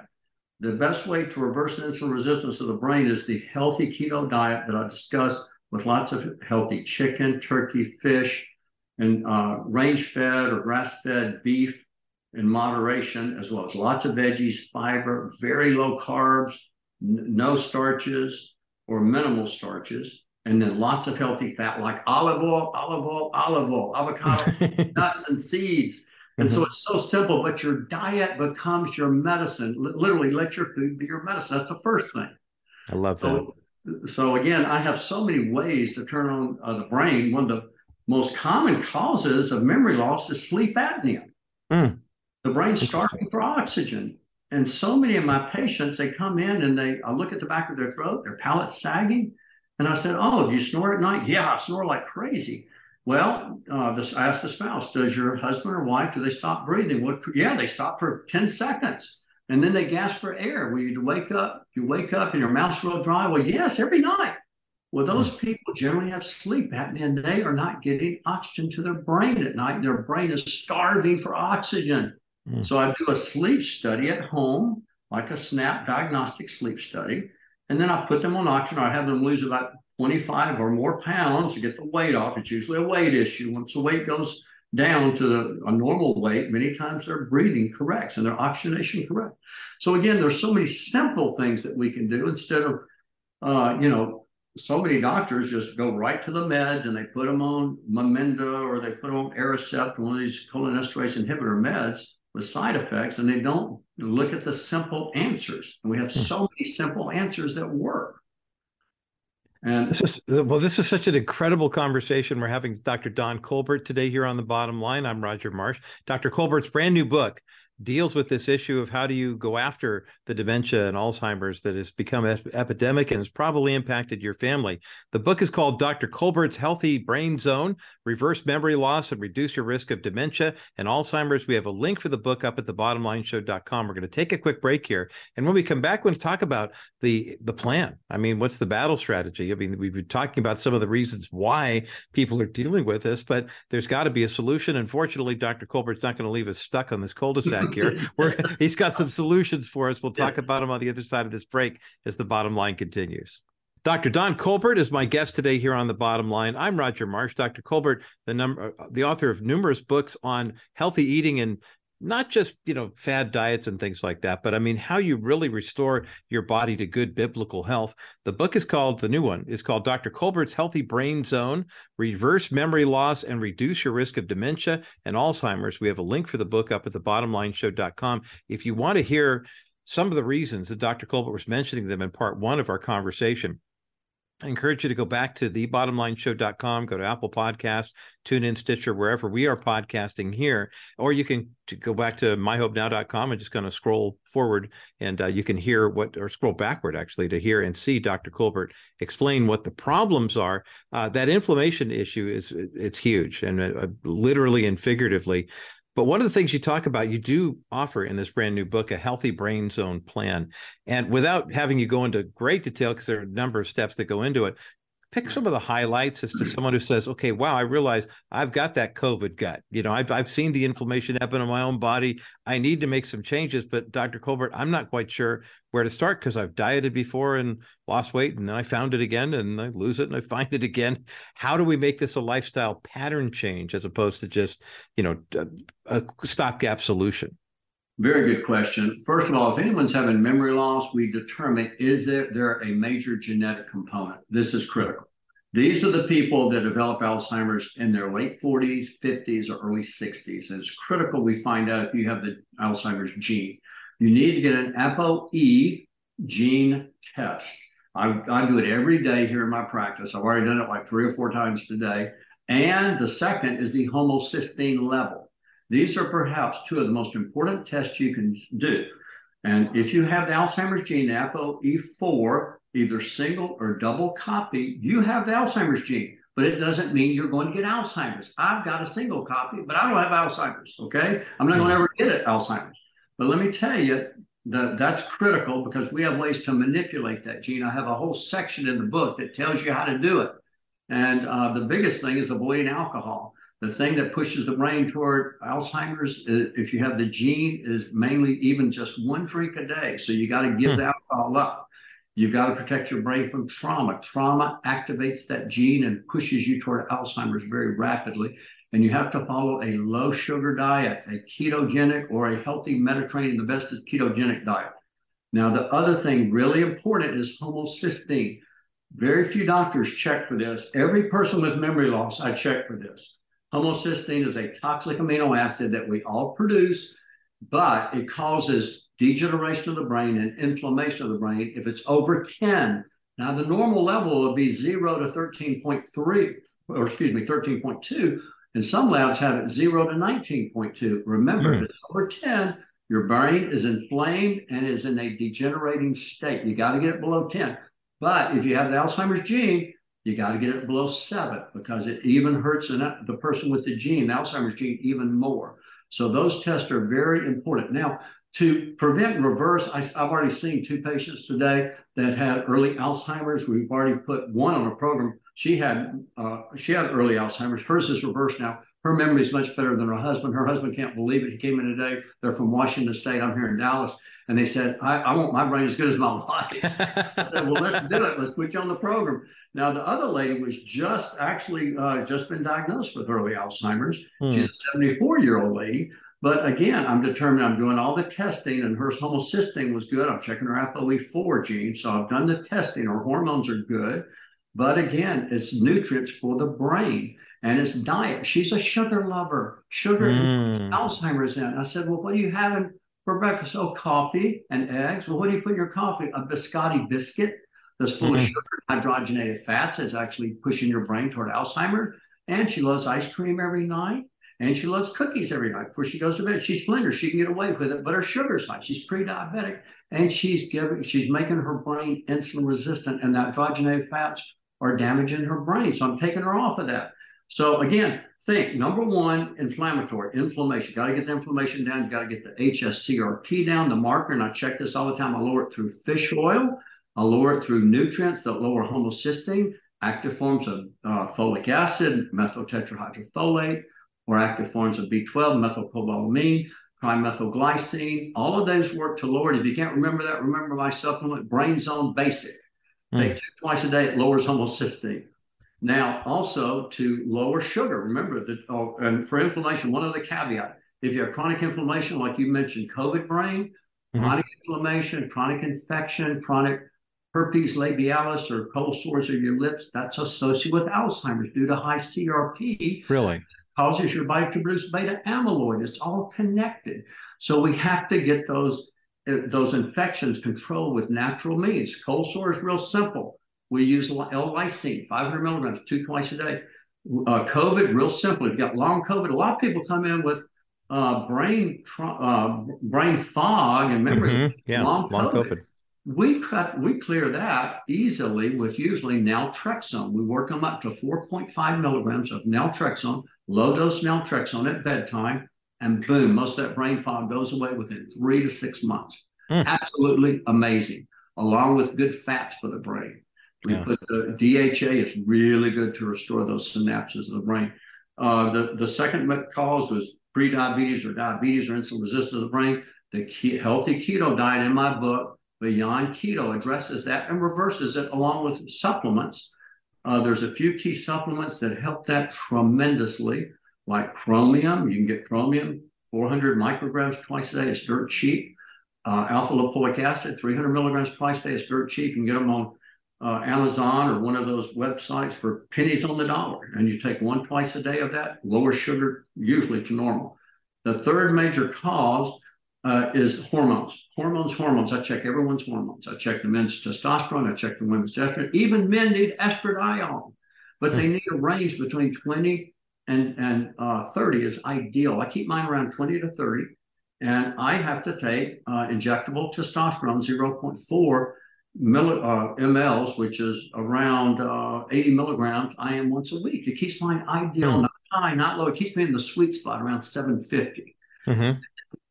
The best way to reverse insulin resistance of the brain is the healthy keto diet that I discuss, with lots of healthy chicken, turkey, fish, and range-fed or grass-fed beef in moderation, as well as lots of veggies, fiber, very low carbs, no starches or minimal starches. And then lots of healthy fat like olive oil, avocado, nuts and seeds. And so it's so simple, but your diet becomes your medicine. Literally, let your food be your medicine. That's the first thing. I love that. So again, I have so many ways to turn on the brain. One of the most common causes of memory loss is sleep apnea. The brain's starving for oxygen. And so many of my patients, they come in and I look at the back of their throat, their palate's sagging. And I said, oh, do you snore at night? Yeah, I snore like crazy. Well, just ask the spouse, does your husband or wife, do they stop breathing? What? Yeah, they stop for 10 seconds. And then they gasp for air. Well, you wake up and your mouth's real dry. Well, yes, every night. Well, those people generally have sleep apnea and they are not getting oxygen to their brain at night. Their brain is starving for oxygen. Mm. So I do a sleep study at home, like a SNAP diagnostic sleep study. And then I put them on oxygen. I have them lose about 25 or more pounds to get the weight off. It's usually a weight issue. Once the weight goes down to a normal weight, many times their breathing corrects and their oxygenation corrects. So again, there's so many simple things that we can do instead of, so many doctors just go right to the meds and they put them on Momenda or they put them on Aricept, one of these cholinesterase inhibitor meds with side effects, and they don't look at the simple answers. And we have so many simple answers that work. And this is such an incredible conversation. We're having Dr. Don Colbert today here on The Bottom Line. I'm Roger Marsh. Dr. Colbert's brand new book deals with this issue of how do you go after the dementia and Alzheimer's that has become an epidemic and has probably impacted your family. The book is called Dr. Colbert's Healthy Brain Zone, Reverse Memory Loss and Reduce Your Risk of Dementia and Alzheimer's. We have a link for the book up at thebottomlineshow.com. We're going to take a quick break here. And when we come back, we're going to talk about the plan. I mean, what's the battle strategy? I mean, we've been talking about some of the reasons why people are dealing with this, but there's got to be a solution. Unfortunately, Dr. Colbert's not going to leave us stuck on this cul-de-sac. Here. He's got some solutions for us. We'll talk about them on the other side of this break as The Bottom Line continues. Dr. Don Colbert is my guest today here on The Bottom Line. I'm Roger Marsh. Dr. Colbert, the author of numerous books on healthy eating and not just, fad diets and things like that, but I mean, how you really restore your body to good biblical health. The book is called, the new one is called Dr. Colbert's Healthy Brain Zone, Reverse Memory Loss and Reduce Your Risk of Dementia and Alzheimer's. We have a link for the book up at thebottomlineshow.com. If you want to hear some of the reasons that Dr. Colbert was mentioning them in part one of our conversation, I encourage you to go back to thebottomlineshow.com, go to Apple Podcasts, TuneIn, Stitcher, wherever we are podcasting here, or you can go back to myhopenow.com and just kind of scroll forward and you can hear or scroll backward actually to hear and see Dr. Colbert explain what the problems are. That inflammation issue it's huge and literally and figuratively. But one of the things you talk about, you do offer in this brand new book, a healthy brain zone plan. And without having you go into great detail, because there are a number of steps that go into it, pick some of the highlights as to someone who says, okay, wow, I realize I've got that COVID gut. I've seen the inflammation happen in my own body. I need to make some changes, but Dr. Colbert, I'm not quite sure where to start because I've dieted before and lost weight, and then I found it again, and I lose it, and I find it again. How do we make this a lifestyle pattern change as opposed to just, a stopgap solution? Very good question. First of all, if anyone's having memory loss, we determine is there a major genetic component. This is critical. These are the people that develop Alzheimer's in their late 40s, 50s, or early 60s. And it's critical we find out if you have the Alzheimer's gene. You need to get an ApoE gene test. I do it every day here in my practice. I've already done it like 3 or 4 times today. And the second is the homocysteine level. These are perhaps 2 of the most important tests you can do. And if you have the Alzheimer's gene, ApoE4, either single or double copy, you have the Alzheimer's gene, but it doesn't mean you're going to get Alzheimer's. I've got a single copy, but I don't have Alzheimer's, okay? I'm not going to ever get it, Alzheimer's. But let me tell you, that's critical because we have ways to manipulate that gene. I have a whole section in the book that tells you how to do it. And the biggest thing is avoiding alcohol. The thing that pushes the brain toward Alzheimer's, if you have the gene, is mainly even just 1 drink a day. So you got to give the alcohol up. You've got to protect your brain from trauma. Trauma activates that gene and pushes you toward Alzheimer's very rapidly. And you have to follow a low sugar diet, a ketogenic or a healthy Mediterranean. The best is ketogenic diet. Now, the other thing really important is homocysteine. Very few doctors check for this. Every person with memory loss, I check for this. Homocysteine is a toxic amino acid that we all produce, but it causes degeneration of the brain and inflammation of the brain if it's over 10. Now, the normal level would be 0 to 13.3, or excuse me, 13.2, and some labs have it 0 to 19.2. Remember, if it's over 10, your brain is inflamed and is in a degenerating state. You got to get it below 10. But if you have the Alzheimer's gene, You got to get it below 7 because it even hurts the person with the gene, the Alzheimer's gene, even more. So those tests are very important. Now, to prevent and reverse, I've already seen 2 patients today that had early Alzheimer's. We've already put one on a program. She had early Alzheimer's. Hers is reversed now. Her memory is much better than her husband. Her husband can't believe it. He came in today. They're from Washington State. I'm here in Dallas. And they said, I want my brain as good as my wife. I said, well, let's do it. Let's put you on the program. Now, the other lady was just actually just been diagnosed with early Alzheimer's. She's a 74-year-old lady. But again, I'm determined. I'm doing all the testing, and her homocysteine was good. I'm checking her APOE4 gene. So I've done the testing. Her hormones are good. But again, it's nutrients for the brain. And it's diet. She's a sugar lover. Sugar and Alzheimer's in. I said, well, what are you having for breakfast? Oh, coffee and eggs. Well, what do you put in your coffee? A biscotti biscuit that's full of sugar and hydrogenated fats. It's actually pushing your brain toward Alzheimer's. And she loves ice cream every night. And she loves cookies every night before she goes to bed. She's blender. She can get away with it, but her sugar's high. She's pre-diabetic. And she's making her brain insulin resistant. And that hydrogenated fats are damaging her brain. So I'm taking her off of that. So again, think, number one, inflammation. Got to get the inflammation down. You got to get the HSCRP down, the marker. And I check this all the time. I lower it through fish oil. I lower it through nutrients that lower homocysteine, active forms of folic acid, methyl tetrahydrofolate, or active forms of B12, methylcobalamin, trimethylglycine. All of those work to lower it. If you can't remember that, remember my supplement, Brain Zone Basic. Take 2 twice a day. It lowers homocysteine. Now, also to lower sugar. Remember that, and for inflammation, one other caveat: if you have chronic inflammation, like you mentioned, COVID brain, chronic inflammation, chronic infection, chronic herpes labialis, or cold sores of your lips, that's associated with Alzheimer's due to high CRP. Really? Causes your body to produce beta amyloid. It's all connected. So we have to get those infections controlled with natural means. Cold sore is real simple. We use L-lysine, 500 milligrams, 2 twice a day. COVID, real simple. If you've got long COVID, a lot of people come in with brain fog and memory. Long COVID. We clear that easily with usually naltrexone. We work them up to 4.5 milligrams of naltrexone, low-dose naltrexone at bedtime, and boom, most of that brain fog goes away within 3 to 6 months. Absolutely amazing, along with good fats for the brain. But the DHA is really good to restore those synapses of the brain. The second cause was pre-diabetes or diabetes or insulin resistance of the brain. The healthy keto diet in my book, Beyond Keto, addresses that and reverses it along with supplements. There's a few key supplements that help that tremendously, like chromium. You can get chromium, 400 micrograms twice a day. It's dirt cheap. Alpha lipoic acid, 300 milligrams twice a day. It's dirt cheap. You can get them on Amazon or one of those websites for pennies on the dollar. And you take one twice a day of that, lower sugar usually to normal. The third major cause is hormones. Hormones. I check everyone's hormones. I check the men's testosterone. I check the women's estrogen. Even men need estradiol, but they need a range between 20 and 30 is ideal. I keep mine around 20 to 30, and I have to take injectable testosterone, 0.4 mLs, which is around 80 milligrams, I am once a week. It keeps mine ideal, not high, not low. It keeps me in the sweet spot around 750. It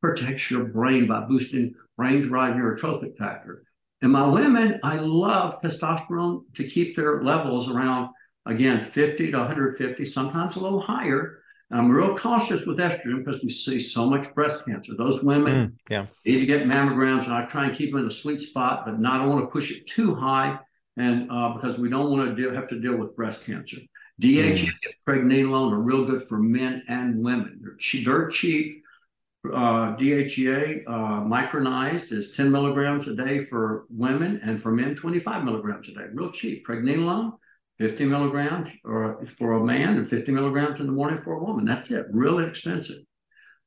protects your brain by boosting brain-derived neurotrophic factor. And my women, I love testosterone to keep their levels around, again, 50 to 150, sometimes a little higher. I'm real cautious with estrogen because we see so much breast cancer. Those women need to get mammograms, and I try and keep them in a sweet spot, but not want to push it too high, and because we don't want to have to deal with breast cancer. DHA and pregnenolone are real good for men and women. They're dirt cheap. DHEA micronized is 10 milligrams a day for women, and for men, 25 milligrams a day. Real cheap. Pregnenolone, 50 milligrams for a man and 50 milligrams in the morning for a woman. That's it. Really expensive.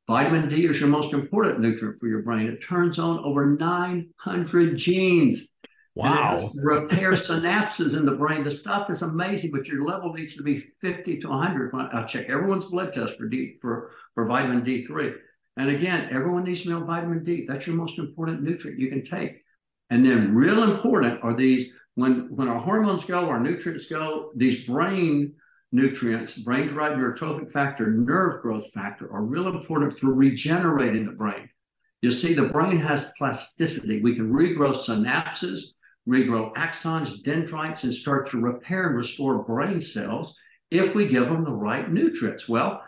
Vitamin D is your most important nutrient for your brain. It turns on over 900 genes. Wow. Repair synapses in the brain. The stuff is amazing, but your level needs to be 50 to 100. I check everyone's blood test for vitamin D3. And again, everyone needs to know vitamin D. That's your most important nutrient you can take. And then real important are these When our hormones go, our nutrients go, these brain nutrients, brain-derived neurotrophic factor, nerve growth factor, are real important for regenerating the brain. You see, the brain has plasticity. We can regrow synapses, regrow axons, dendrites, and start to repair and restore brain cells if we give them the right nutrients. Well,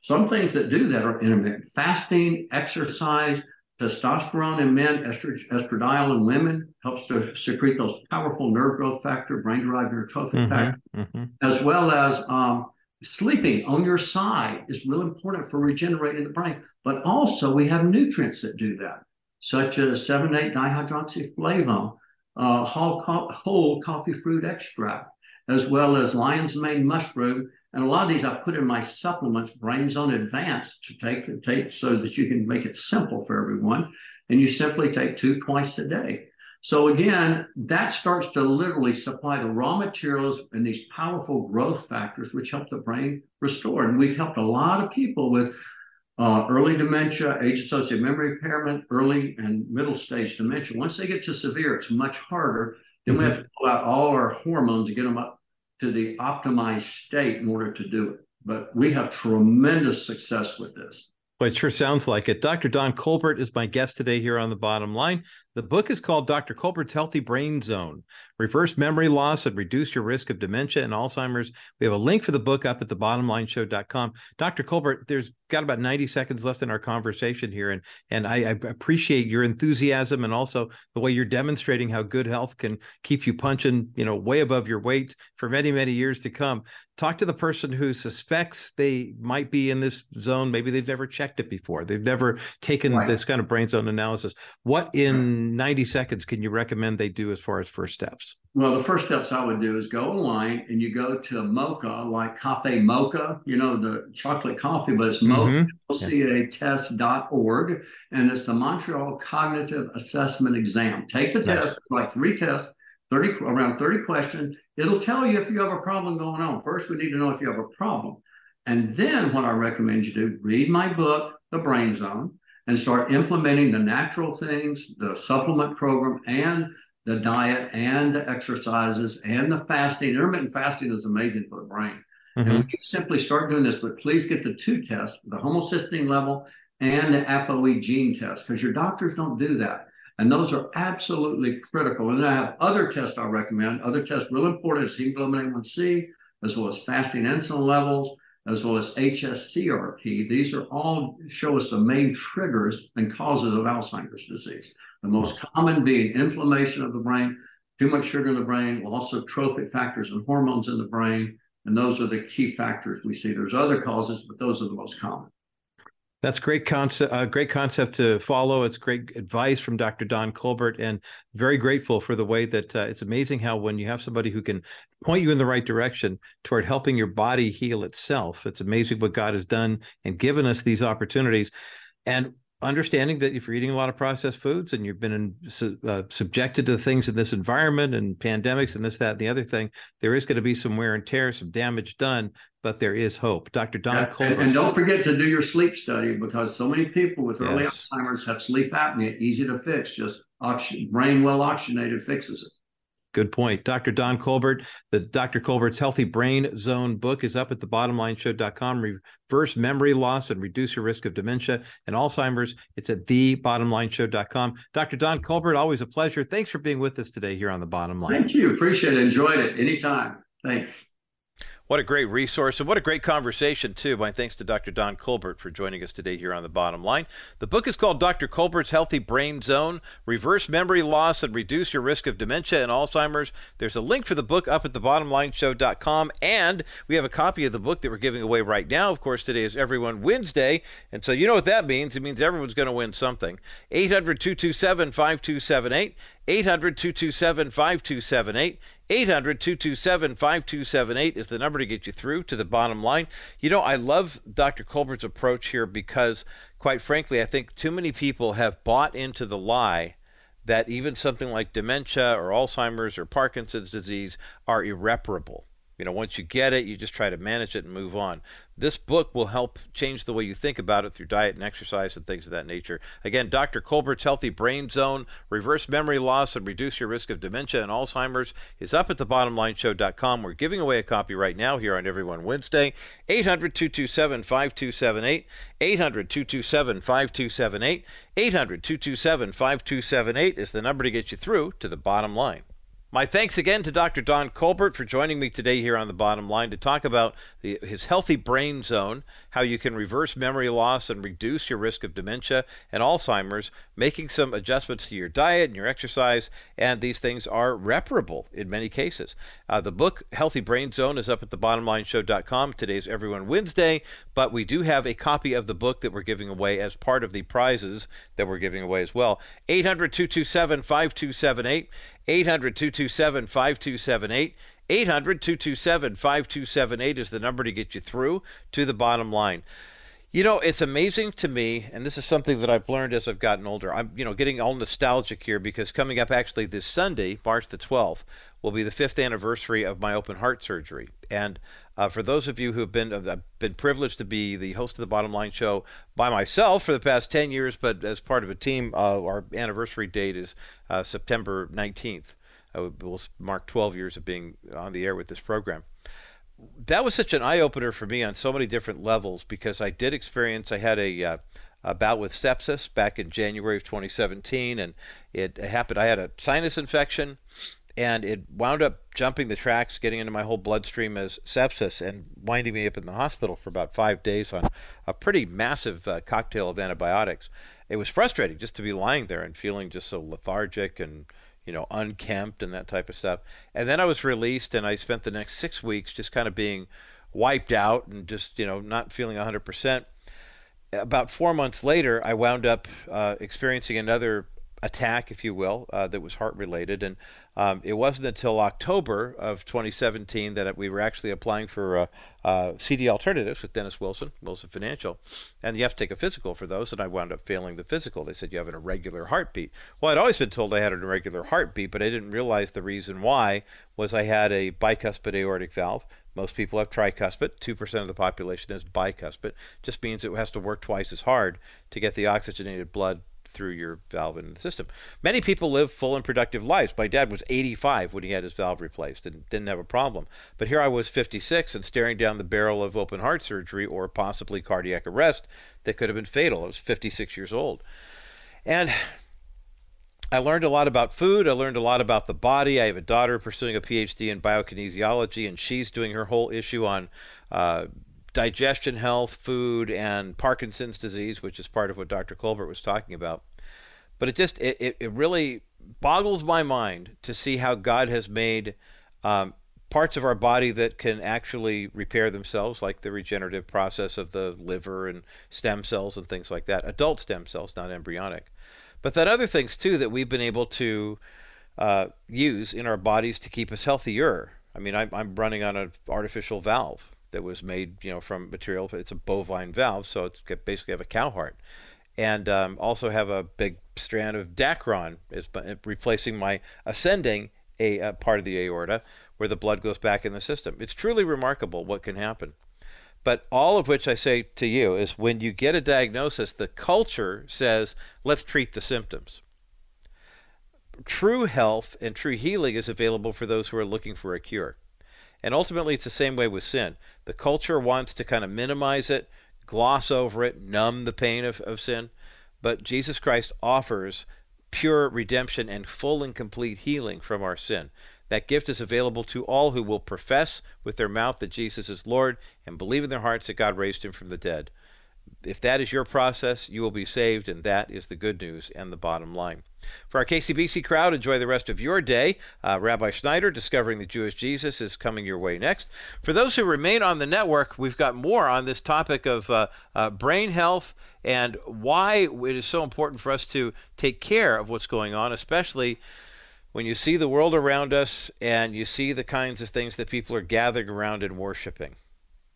some things that do that are intermittent fasting, exercise, testosterone in men, estradiol in women, helps to secrete those powerful nerve growth factor, brain-derived neurotrophic factor, as well as sleeping on your side is real important for regenerating the brain. But also we have nutrients that do that, such as 7,8-dihydroxyflavone, whole coffee fruit extract, as well as lion's mane mushroom. And a lot of these I put in my supplements, Brain Zone Advanced, to take so that you can make it simple for everyone. And you simply take two twice a day. So again, that starts to literally supply the raw materials and these powerful growth factors, which help the brain restore. And we've helped a lot of people with early dementia, age-associated memory impairment, early and middle-stage dementia. Once they get to severe, it's much harder. Then we have to pull out all our hormones and get them up to the optimized state in order to do it. But we have tremendous success with this. Well, it sure sounds like it. Dr. Don Colbert is my guest today here on The Bottom Line. The book is called Dr. Colbert's Healthy Brain Zone, Reverse Memory Loss and Reduce Your Risk of Dementia and Alzheimer's. We have a link for the book up at thebottomlineshow.com. Dr. Colbert, there's got about 90 seconds left in our conversation here, and I appreciate your enthusiasm and also the way you're demonstrating how good health can keep you punching, you know, way above your weight for many, many years to come. Talk to the person who suspects they might be in this zone. Maybe they've never checked it before. They've never taken this kind of brain zone analysis. What in 90 seconds can you recommend they do as far as first steps? Well, the first steps I would do is go online and you go to Mocha, like Cafe Mocha, you know, the chocolate coffee, but it's Mocha, LCAtest.org, and it's the Montreal Cognitive Assessment Exam. Take the test, like three tests, around 30 questions. It'll tell you if you have a problem going on. First, we need to know if you have a problem. And then what I recommend you do, read my book, The Brain Zone, and start implementing the natural things, the supplement program, and the diet, and the exercises, and the fasting. Intermittent fasting is amazing for the brain. And we can simply start doing this, but please get the two tests, the homocysteine level and the ApoE gene test, because your doctors don't do that. And those are absolutely critical. And then I have other tests I recommend. Other tests real important is hemoglobin A1C, as well as fasting insulin levels, as well as HSCRP. These are all show us the main triggers and causes of Alzheimer's disease. The most common being inflammation of the brain, too much sugar in the brain, loss of trophic factors and hormones in the brain. And those are the key factors we see. There's other causes, but those are the most common. That's great concept to follow. It's great advice from Dr. Don Colbert, and very grateful for the way that it's amazing how when you have somebody who can point you in the right direction toward helping your body heal itself, it's amazing what God has done and given us these opportunities. And understanding that if you're eating a lot of processed foods and you've been subjected to things in this environment and pandemics and this, that, and the other thing, there is going to be some wear and tear, some damage done, but there is hope. Dr. Don Colbert. And don't forget to do your sleep study, because so many people with early Alzheimer's have sleep apnea, easy to fix, just brain well oxygenated fixes it. Good point. Dr. Don Colbert, the Dr. Colbert's Healthy Brain Zone book is up at thebottomlineshow.com. Reverse memory loss and reduce your risk of dementia and Alzheimer's. It's at thebottomlineshow.com. Dr. Don Colbert, always a pleasure. Thanks for being with us today here on The Bottom Line. Thank you. Appreciate it. Enjoyed it. Anytime. Thanks. What a great resource, and what a great conversation, too. My thanks to Dr. Don Colbert for joining us today here on The Bottom Line. The book is called Dr. Colbert's Healthy Brain Zone, Reverse Memory Loss and Reduce Your Risk of Dementia and Alzheimer's. There's a link for the book up at thebottomlineshow.com, and we have a copy of the book that we're giving away right now. Of course, today is Everyone Wednesday, and so you know what that means. It means everyone's going to win something. 800-227-5278. 800-227-5278. 800-227-5278 is the number to get you through to The Bottom Line. You know, I love Dr. Colbert's approach here because, quite frankly, I think too many people have bought into the lie that even something like dementia or Alzheimer's or Parkinson's disease are irreparable. You know, once you get it, you just try to manage it and move on. This book will help change the way you think about it through diet and exercise and things of that nature. Again, Dr. Colbert's Healthy Brain Zone, Reverse Memory Loss and Reduce Your Risk of Dementia and Alzheimer's is up at thebottomlineshow.com. We're giving away a copy right now here on Everyone Wednesday. 800-227-5278, 800-227-5278, 800-227-5278 is the number to get you through to The Bottom Line. My thanks again to Dr. Don Colbert for joining me today here on The Bottom Line to talk about his Healthy Brain Zone, how you can reverse memory loss and reduce your risk of dementia and Alzheimer's, making some adjustments to your diet and your exercise, and these things are reparable in many cases. The book, Healthy Brain Zone, is up at thebottomlineshow.com. Today's Everyone Wednesday, but we do have a copy of the book that we're giving away as part of the prizes that we're giving away as well. 800-227-5278. 800-227-5278. 800-227-5278 is the number to get you through to The Bottom Line. You know, it's amazing to me, and this is something that I've learned as I've gotten older. I'm, getting all nostalgic here because coming up actually this Sunday, March the 12th, will be the 5th anniversary of my open heart surgery. And for those of you who have been, I've been privileged to be the host of The Bottom Line Show by myself for the past 10 years, but as part of a team, our anniversary date is September 19th. We'll mark 12 years of being on the air with this program. That was such an eye-opener for me on so many different levels because I did experience, I had a bout with sepsis back in January of 2017, and it happened, I had a sinus infection, and it wound up jumping the tracks, getting into my whole bloodstream as sepsis and winding me up in the hospital for about 5 days on a pretty massive cocktail of antibiotics. It was frustrating just to be lying there and feeling just so lethargic and, unkempt and that type of stuff. And then I was released, and I spent the next 6 weeks just kind of being wiped out and just, not feeling 100%. About 4 months later, I wound up experiencing another attack, if you will, that was heart-related. And it wasn't until October of 2017 that we were actually applying for CD alternatives with Dennis Wilson, Wilson Financial. And you have to take a physical for those, and I wound up failing the physical. They said, you have an irregular heartbeat. Well, I'd always been told I had an irregular heartbeat, but I didn't realize the reason why was I had a bicuspid aortic valve. Most people have tricuspid. 2% of the population is bicuspid. Just means it has to work twice as hard to get the oxygenated blood through your valve in the system. Many people live full and productive lives. My dad was 85 when he had his valve replaced and didn't have a problem. But here I was 56 and staring down the barrel of open heart surgery or possibly cardiac arrest that could have been fatal. I was 56 years old. And I learned a lot about food. I learned a lot about the body. I have a daughter pursuing a PhD in biokinesiology, and she's doing her whole issue on digestion health, food, and Parkinson's disease, which is part of what Dr. Colbert was talking about. But it just, it really boggles my mind to see how God has made parts of our body that can actually repair themselves, like the regenerative process of the liver and stem cells and things like that. Adult stem cells, not embryonic. But then other things, too, that we've been able to use in our bodies to keep us healthier. I mean, I'm running on an artificial valve that was made, from material. It's a bovine valve, so it's basically have a cow heart, and also have a big strand of Dacron is replacing my ascending a part of the aorta, where the blood goes back in the system. It's truly remarkable what can happen. But all of which I say to you is when you get a diagnosis, the culture says, let's treat the symptoms. True health and true healing is available for those who are looking for a cure. And ultimately, it's the same way with sin. The culture wants to kind of minimize it, gloss over it, numb the pain of sin. But Jesus Christ offers pure redemption and full and complete healing from our sin. That gift is available to all who will profess with their mouth that Jesus is Lord and believe in their hearts that God raised him from the dead. If that is your process, you will be saved, and that is the good news and the bottom line. For our KCBC crowd, enjoy the rest of your day. Rabbi Schneider, Discovering the Jewish Jesus, is coming your way next. For those who remain on the network, we've got more on this topic of brain health and why it is so important for us to take care of what's going on, especially when you see the world around us and you see the kinds of things that people are gathering around and worshiping.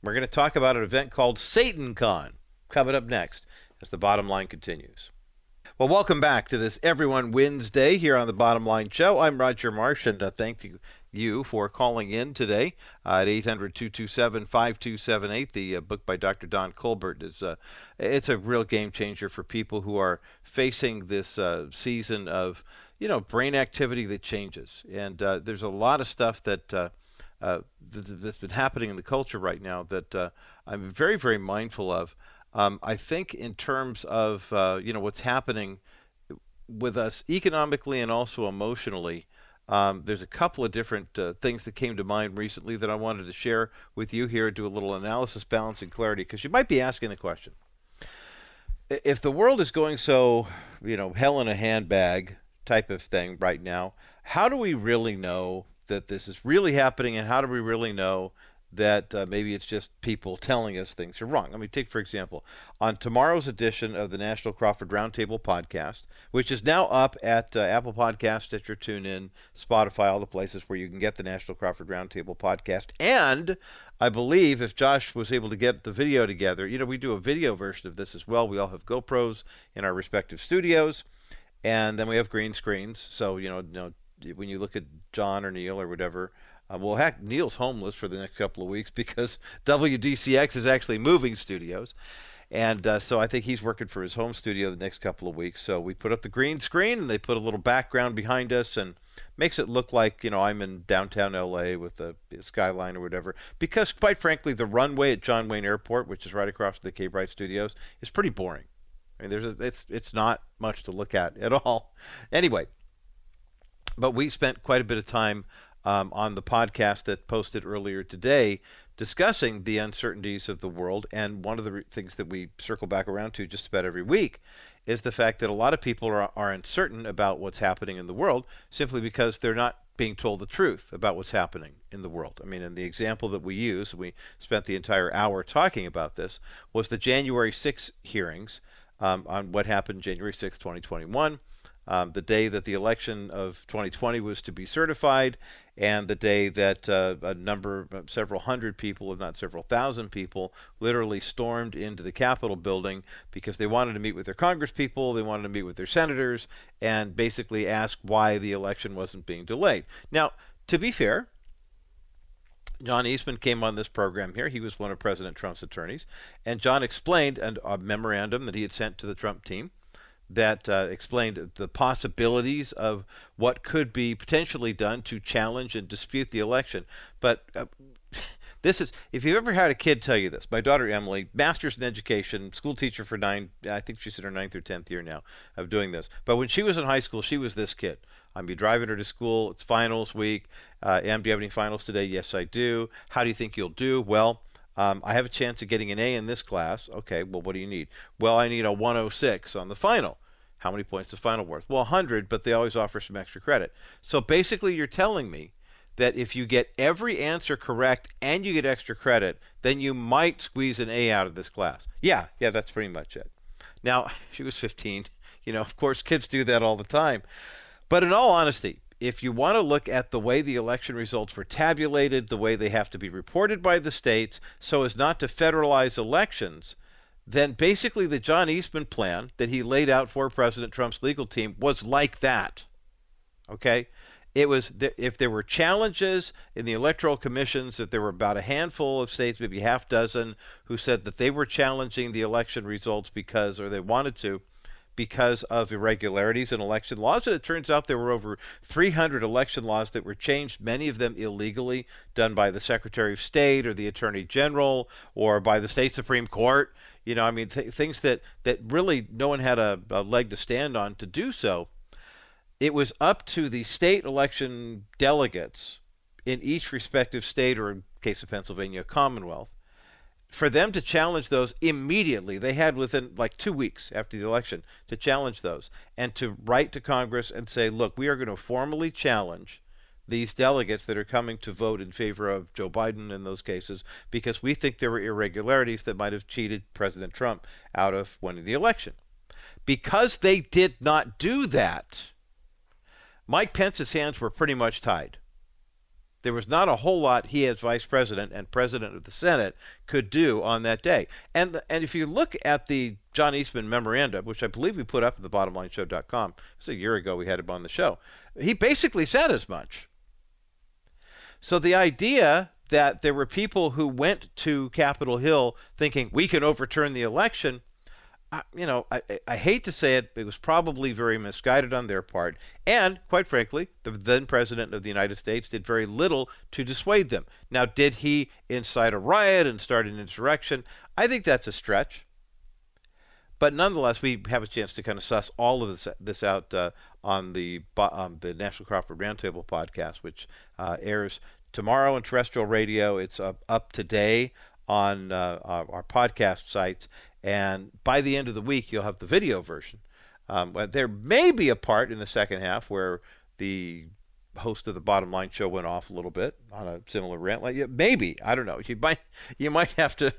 We're going to talk about an event called SatanCon coming up next as The Bottom Line continues. Well, welcome back to this Everyone Wednesday here on The Bottom Line Show. I'm Roger Marsh, and thank you you for calling in today at 800-227-5278. The book by Dr. Don Colbert is it's a real game changer for people who are facing this season of, you know, brain activity that changes. And there's a lot of stuff that that's been happening in the culture right now that I'm very, very mindful of. I think in terms of, you know, what's happening with us economically and also emotionally, there's a couple of different things that came to mind recently that I wanted to share with you here, do a little analysis, balance, and clarity, because you might be asking the question. If the world is going so, you know, hell in a handbag type of thing right now, how do we really know that this is really happening, and how do we really know that maybe it's just people telling us things are wrong? I mean, take, for example, on tomorrow's edition of the National Crawford Roundtable podcast, which is now up at Apple Podcasts, Stitcher, TuneIn, Spotify, all the places where you can get the National Crawford Roundtable podcast. And I believe if Josh was able to get the video together, you know, we do a video version of this as well. We all have GoPros in our respective studios, and then we have green screens. So, you know when you look at John or Neil or whatever, well, heck, Neil's homeless for the next couple of weeks because WDCX is actually moving studios. And so I think he's working for his home studio the next couple of weeks. So we put up the green screen and they put a little background behind us and makes it look like, you know, I'm in downtown L.A. with the skyline or whatever. Because, quite frankly, the runway at John Wayne Airport, which is right across from the Cape Wright Studios, is pretty boring. I mean, it's not much to look at all. Anyway, but we spent quite a bit of time on the podcast that posted earlier today, discussing the uncertainties of the world. And one of the things that we circle back around to just about every week is the fact that a lot of people are uncertain about what's happening in the world simply because they're not being told the truth about what's happening in the world. I mean, in the example that we use, we spent the entire hour talking about this, was the January 6th hearings on what happened January 6th, 2021. The day that the election of 2020 was to be certified, and the day that several hundred people, if not several thousand people, literally stormed into the Capitol building because they wanted to meet with their congresspeople, they wanted to meet with their senators, and basically ask why the election wasn't being delayed. Now, to be fair, John Eastman came on this program here. He was one of President Trump's attorneys, and John explained a memorandum that he had sent to the Trump team that explained the possibilities of what could be potentially done to challenge and dispute the election. But this is, if you've ever had a kid tell you this, my daughter Emily, master's in education, school teacher for I think she's in her 9th or 10th year now of doing this. But when she was in high school, she was this kid. I'm driving her to school. It's finals week. Em, do you have any finals today? Yes, I do. How do you think you'll do? Well, I have a chance of getting an A in this class. Okay, well, what do you need? Well, I need a 106 on the final. How many points is the final worth? Well, 100, but they always offer some extra credit. So basically, you're telling me that if you get every answer correct and you get extra credit, then you might squeeze an A out of this class. Yeah, that's pretty much it. Now, she was 15. You know, of course, kids do that all the time. But in all honesty, if you want to look at the way the election results were tabulated, the way they have to be reported by the states so as not to federalize elections, then basically the John Eastman plan that he laid out for President Trump's legal team was like that. Okay? It was if there were challenges in the electoral commissions, if there were about a handful of states, maybe half dozen, who said that they were challenging the election results because, or they wanted to, because of irregularities in election laws. And it turns out there were over 300 election laws that were changed, many of them illegally, done by the Secretary of State or the Attorney General or by the state Supreme Court. You know, I mean, things that really no one had a leg to stand on to do so. It was up to the state election delegates in each respective state, or in case of Pennsylvania, Commonwealth, for them to challenge those immediately. They had within like 2 weeks after the election to challenge those and to write to Congress and say, look, we are going to formally challenge these delegates that are coming to vote in favor of Joe Biden in those cases because we think there were irregularities that might have cheated President Trump out of winning the election. Because they did not do that, Mike Pence's hands were pretty much tied. There was not a whole lot he, as vice president and president of the Senate, could do on that day. And if you look at the John Eastman memorandum, which I believe we put up at thebottomlineshow.com, it's a year ago we had him on the show, he basically said as much. So the idea that there were people who went to Capitol Hill thinking we can overturn the election, I hate to say it, it was probably very misguided on their part. And quite frankly, the then president of the United States did very little to dissuade them. Now, did he incite a riot and start an insurrection? I think that's a stretch. But nonetheless, we have a chance to kind of suss all of this out on the National Crawford Roundtable podcast, which airs tomorrow on terrestrial radio. It's up today on our podcast sites. And by the end of the week, you'll have the video version. There may be a part in the second half where the host of the Bottom Line Show went off a little bit on a similar rant. Maybe. I don't know. You might have to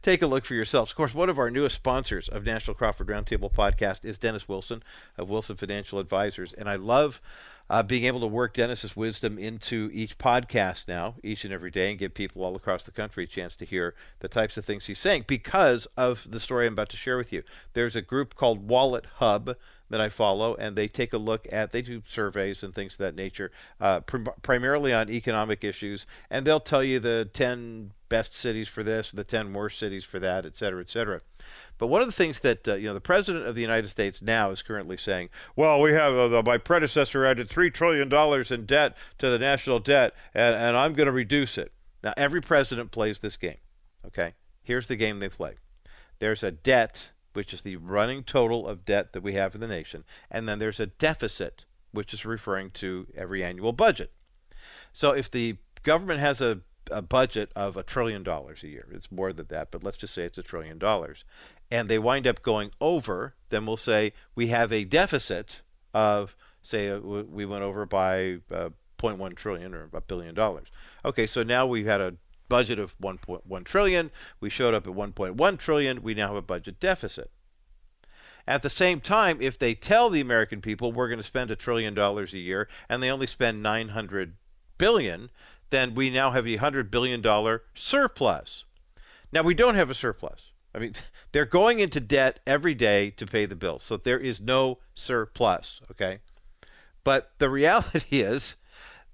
take a look for yourselves. Of course, one of our newest sponsors of National Crawford Roundtable podcast is Dennis Wilson of Wilson Financial Advisors. And I love being able to work Dennis's wisdom into each podcast now, each and every day, and give people all across the country a chance to hear the types of things he's saying because of the story I'm about to share with you. There's a group called WalletHub that I follow, and they take a look at, they do surveys and things of that nature, primarily on economic issues, and they'll tell you the 10 best cities for this, the 10 worst cities for that, et cetera, et cetera. But one of the things that, the president of the United States now is currently saying, well, we have, my predecessor added $3 trillion in debt to the national debt, and I'm going to reduce it. Now, every president plays this game, okay? Here's the game they play. There's a debt, which is the running total of debt that we have in the nation, and then there's a deficit, which is referring to every annual budget. So if the government has a budget of $1 trillion a year. It's more than that, but let's just say it's $1 trillion. And they wind up going over, then we'll say we have a deficit of, say, we went over by 0.1 trillion or $1 billion. Okay, so now we've had a budget of 1.1 trillion. We showed up at 1.1 trillion. We now have a budget deficit. At the same time, if they tell the American people we're going to spend $1 trillion a year and they only spend 900 billion, then we now have a $100 billion surplus. Now, we don't have a surplus. I mean, they're going into debt every day to pay the bills, so there is no surplus, okay? But the reality is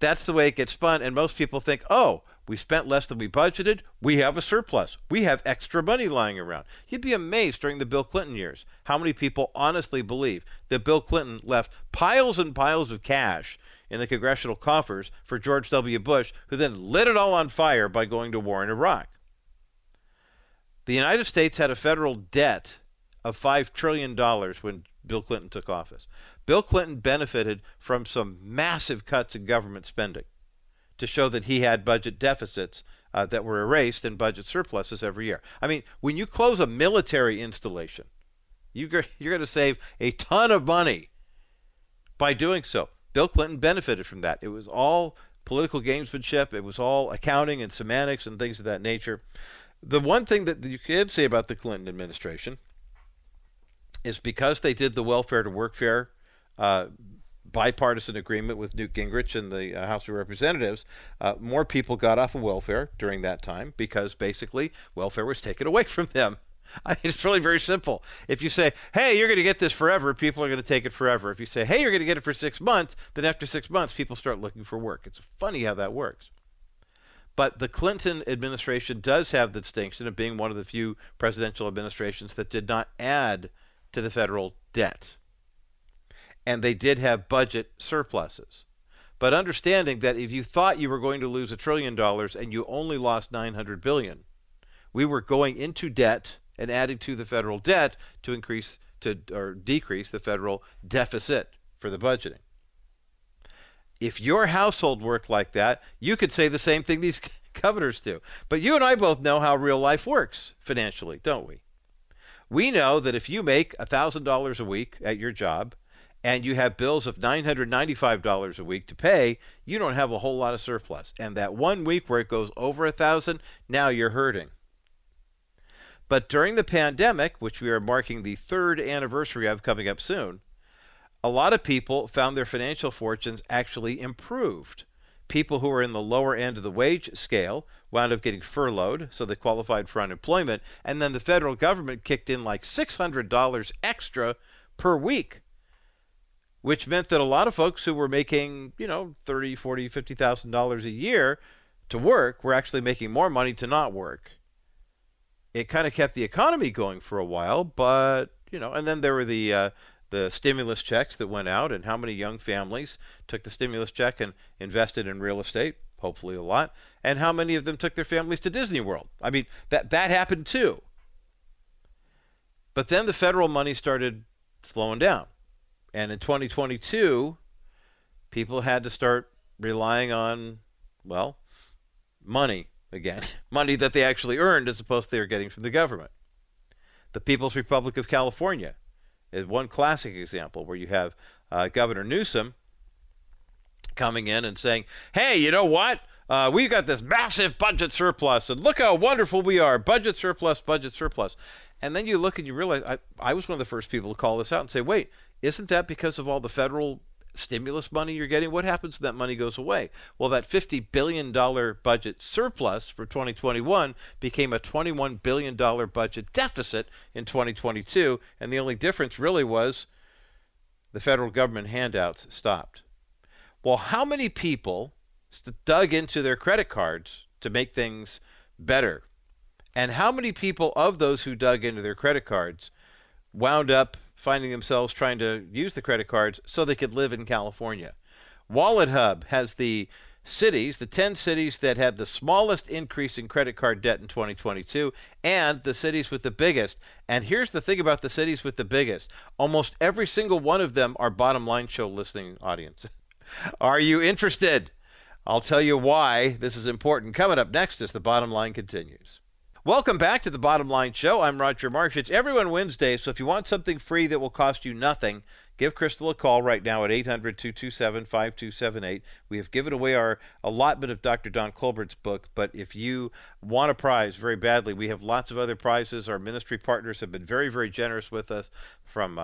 that's the way it gets spun, and most people think, oh, we spent less than we budgeted, we have a surplus. We have extra money lying around. You'd be amazed during the Bill Clinton years how many people honestly believe that Bill Clinton left piles and piles of cash in the congressional coffers for George W. Bush, who then lit it all on fire by going to war in Iraq. The United States had a federal debt of $5 trillion when Bill Clinton took office. Bill Clinton benefited from some massive cuts in government spending to show that he had budget deficits that were erased and budget surpluses every year. I mean, when you close a military installation, you're going to save a ton of money by doing so. Bill Clinton benefited from that. It was all political gamesmanship. It was all accounting and semantics and things of that nature. The one thing that you can say about the Clinton administration is because they did the welfare to workfare bipartisan agreement with Newt Gingrich and the House of Representatives, more people got off of welfare during that time because basically welfare was taken away from them. I mean, it's really very simple. If you say, hey, you're going to get this forever, people are going to take it forever. If you say, hey, you're going to get it for 6 months, then after 6 months, people start looking for work. It's funny how that works. But the Clinton administration does have the distinction of being one of the few presidential administrations that did not add to the federal debt. And they did have budget surpluses. But understanding that if you thought you were going to lose $1 trillion and you only lost 900 billion, we were going into debt and adding to the federal debt to increase to or decrease the federal deficit for the budgeting. If your household worked like that, you could say the same thing these governors do. But you and I both know how real life works financially, don't we? We know that if you make $1,000 a week at your job and you have bills of $995 a week to pay, you don't have a whole lot of surplus. And that 1 week where it goes over 1,000, now you're hurting. But during the pandemic, which we are marking the third anniversary of coming up soon, a lot of people found their financial fortunes actually improved. People who were in the lower end of the wage scale wound up getting furloughed, so they qualified for unemployment, and then the federal government kicked in like $600 extra per week which meant that a lot of folks who were making, you know, $30,000, $40,000, $50,000 a year to work were actually making more money to not work. It kind of kept the economy going for a while, but, you know, and then there were the stimulus checks that went out, and how many young families took the stimulus check and invested in real estate, hopefully a lot, and how many of them took their families to Disney World. I mean, that happened too. But then the federal money started slowing down. And in 2022, people had to start relying on, well, money again. Money that they actually earned as opposed to they were getting from the government. The People's Republic of California is one classic example where you have Governor Newsom coming in and saying, hey, you know what? We've got this massive budget surplus, and look how wonderful we are. Budget surplus, budget surplus. And then you look and you realize, I was one of the first people to call this out and say, wait, isn't that because of all the federal stimulus money you're getting? What happens when that money goes away? Well, that $50 billion budget surplus for 2021 became a $21 billion budget deficit in 2022. And the only difference really was the federal government handouts stopped. Well, how many people dug into their credit cards to make things better? And how many people of those who dug into their credit cards wound up finding themselves trying to use the credit cards so they could live in California? WalletHub has the 10 cities that had the smallest increase in credit card debt in 2022, and the cities with the biggest. And here's the thing about the cities with the biggest. Almost every single one of them are Bottom Line Show listening audience. Are you interested? I'll tell you why this is important coming up next as The Bottom Line continues. Welcome back to The Bottom Line Show. I'm Roger Marsh. It's Everyone Wednesday, so if you want something free that will cost you nothing, give Crystal a call right now at 800-227-5278. We have given away our allotment of Dr. Don Colbert's book, but if you want a prize very badly, we have lots of other prizes. Our ministry partners have been very, very generous with us from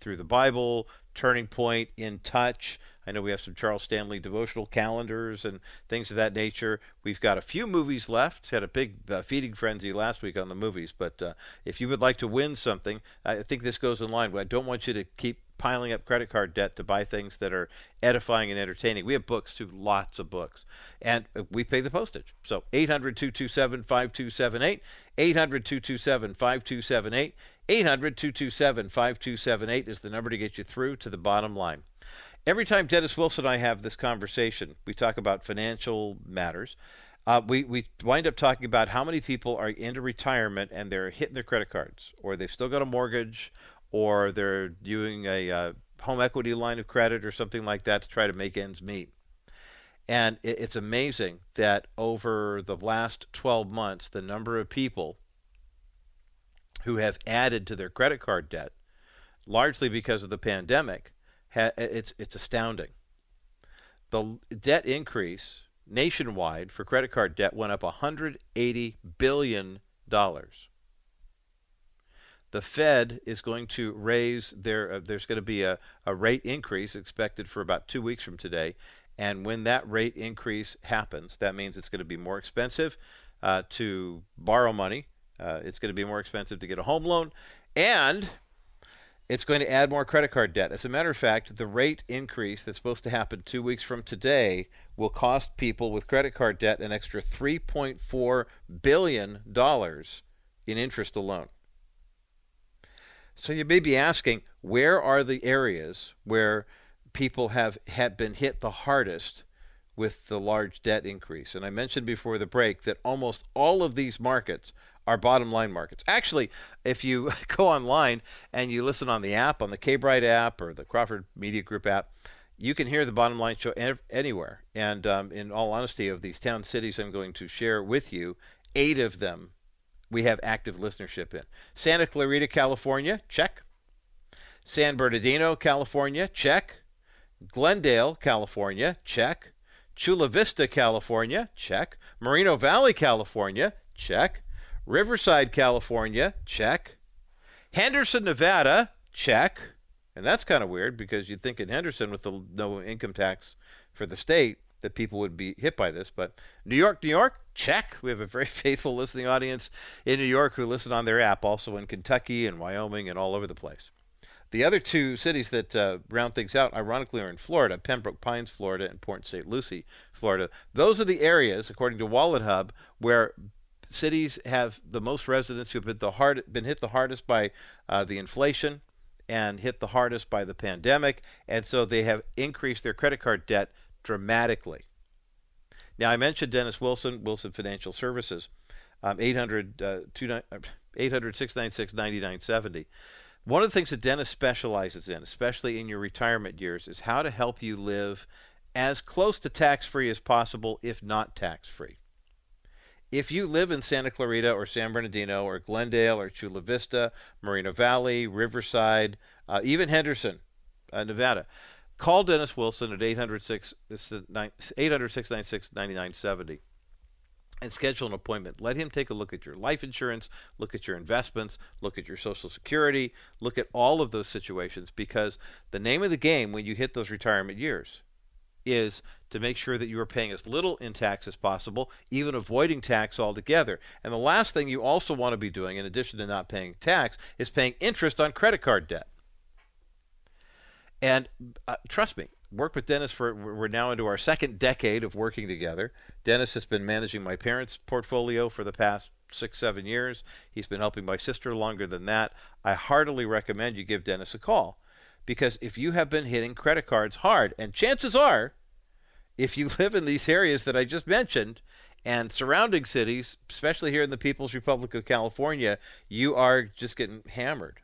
through the Bible, Turning Point, In Touch. I know we have some Charles Stanley devotional calendars and things of that nature. We've got a few movies left. Had a big feeding frenzy last week on the movies. But if you would like to win something, I think this goes in line. I don't want you to keep piling up credit card debt to buy things that are edifying and entertaining. We have books, too, lots of books. And we pay the postage. So 800-227-5278, 800-227-5278, 800-227-5278 is the number to get you through to The Bottom Line. Every time Dennis Wilson and I have this conversation, we talk about financial matters. We wind up talking about how many people are into retirement and they're hitting their credit cards, or they've still got a mortgage, or they're doing a home equity line of credit or something like that to try to make ends meet. And it's amazing that over the last 12 months, the number of people who have added to their credit card debt, largely because of the pandemic, it's astounding. The debt increase nationwide for credit card debt went up $180 billion. The Fed is going to raise there's going to be a rate increase expected for about 2 weeks from today. And when that rate increase happens, that means it's going to be more expensive to borrow money. It's going to be more expensive to get a home loan. And it's going to add more credit card debt. As a matter of fact, the rate increase that's supposed to happen 2 weeks from today will cost people with credit card debt an extra $3.4 billion in interest alone. So you may be asking, where are the areas where people have been hit the hardest with the large debt increase? And I mentioned before the break that almost all of these markets are Bottom Line markets. Actually, if you go online and you listen on the app, on the K-Bride app or the Crawford Media Group app, you can hear The Bottom Line Show anywhere. And in all honesty, of these town cities I'm going to share with you, 8 of them we have active listenership in. Santa Clarita, California, check. San Bernardino, California, check. Glendale, California, check. Chula Vista, California, check. Moreno Valley, California, check. Riverside, California, check. Henderson, Nevada, check. And that's kind of weird because you'd think in Henderson with the no income tax for the state that people would be hit by this. But New York, New York, check. We have a very faithful listening audience in New York who listen on their app, also in Kentucky and Wyoming and all over the place. The other two cities that round things out, ironically, are in Florida, Pembroke Pines, Florida, and Port St. Lucie, Florida. Those are the areas, according to WalletHub, where cities have the most residents who have been hit the hardest by the inflation and hit the hardest by the pandemic, and so they have increased their credit card debt dramatically. Now, I mentioned Dennis Wilson, Wilson Financial Services, 800-696-9970. One of the things that Dennis specializes in, especially in your retirement years, is how to help you live as close to tax-free as possible, if not tax-free. If you live in Santa Clarita or San Bernardino or Glendale or Chula Vista, Moreno Valley, Riverside, even Henderson, Nevada, call Dennis Wilson at 800-696-9970 and schedule an appointment. Let him take a look at your life insurance, look at your investments, look at your Social Security, look at all of those situations, because the name of the game when you hit those retirement years is to make sure that you are paying as little in tax as possible, even avoiding tax altogether. And the last thing you also want to be doing, in addition to not paying tax, is paying interest on credit card debt. And trust me, work with Dennis we're now into our second decade of working together. Dennis has been managing my parents' portfolio for the past 6-7 years. He's been helping my sister longer than that. I heartily recommend you give Dennis a call, because if you have been hitting credit cards hard, and chances are, if you live in these areas that I just mentioned and surrounding cities, especially here in the People's Republic of California, you are just getting hammered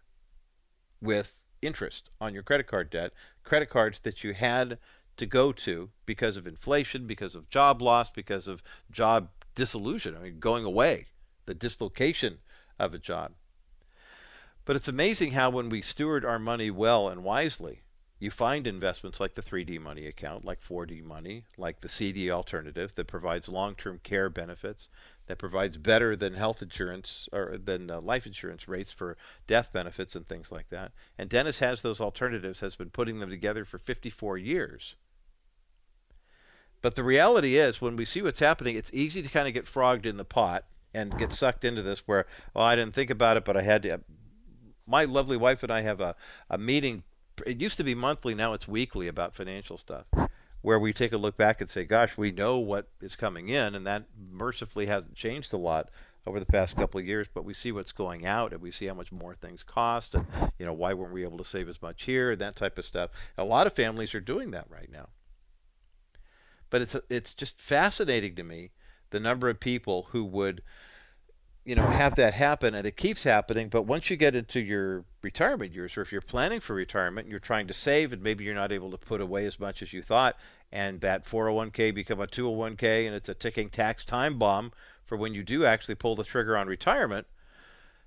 with interest on your credit card debt, credit cards that you had to go to because of inflation, because of job loss, because of job dissolution, going away, the dislocation of a job. But it's amazing how when we steward our money well and wisely, you find investments like the 3D money account, like 4D money, like the CD alternative that provides long-term care benefits, that provides better than health insurance or than life insurance rates for death benefits and things like that. And Dennis has those alternatives, has been putting them together for 54 years. But the reality is, when we see what's happening, it's easy to kind of get frogged in the pot and get sucked into this where, oh, I didn't think about it, but I had to. My lovely wife and I have a meeting. It used to be monthly, now it's weekly, about financial stuff, where we take a look back and say, gosh, we know what is coming in, and that mercifully hasn't changed a lot over the past couple of years, but we see what's going out, and we see how much more things cost, and why weren't we able to save as much here, and that type of stuff. A lot of families are doing that right now. But it's just fascinating to me, the number of people who would have that happen, and it keeps happening. But once you get into your retirement years, or if you're planning for retirement and you're trying to save, and maybe you're not able to put away as much as you thought, and that 401k become a 201k, and it's a ticking tax time bomb for when you do actually pull the trigger on retirement,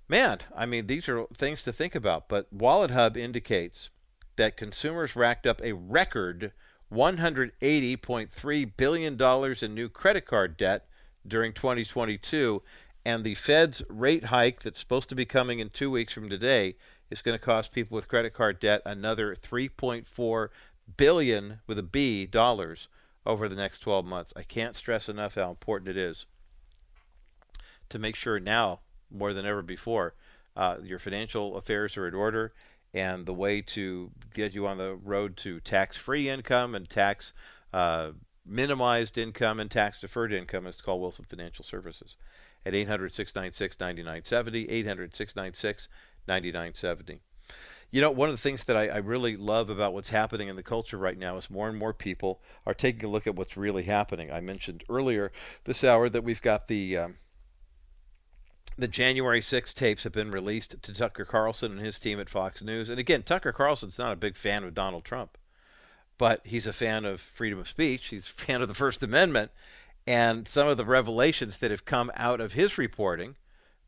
man, these are things to think about. But WalletHub indicates that consumers racked up a record $180.3 billion in new credit card debt during 2022, and the Fed's rate hike that's supposed to be coming in 2 weeks from today is going to cost people with credit card debt another $3.4 billion with a B dollars over the next 12 months. I can't stress enough how important it is to make sure now more than ever before your financial affairs are in order, and the way to get you on the road to tax-free income and tax minimized income and tax deferred income is to call Wilson Financial Services at 800-696-9970, 800-696-9970. One of the things that I really love about what's happening in the culture right now is more and more people are taking a look at what's really happening. I mentioned earlier this hour that we've got the January 6 tapes have been released to Tucker Carlson and his team at Fox News. And again, Tucker Carlson's not a big fan of Donald Trump, but he's a fan of freedom of speech. He's a fan of the First Amendment. And some of the revelations that have come out of his reporting,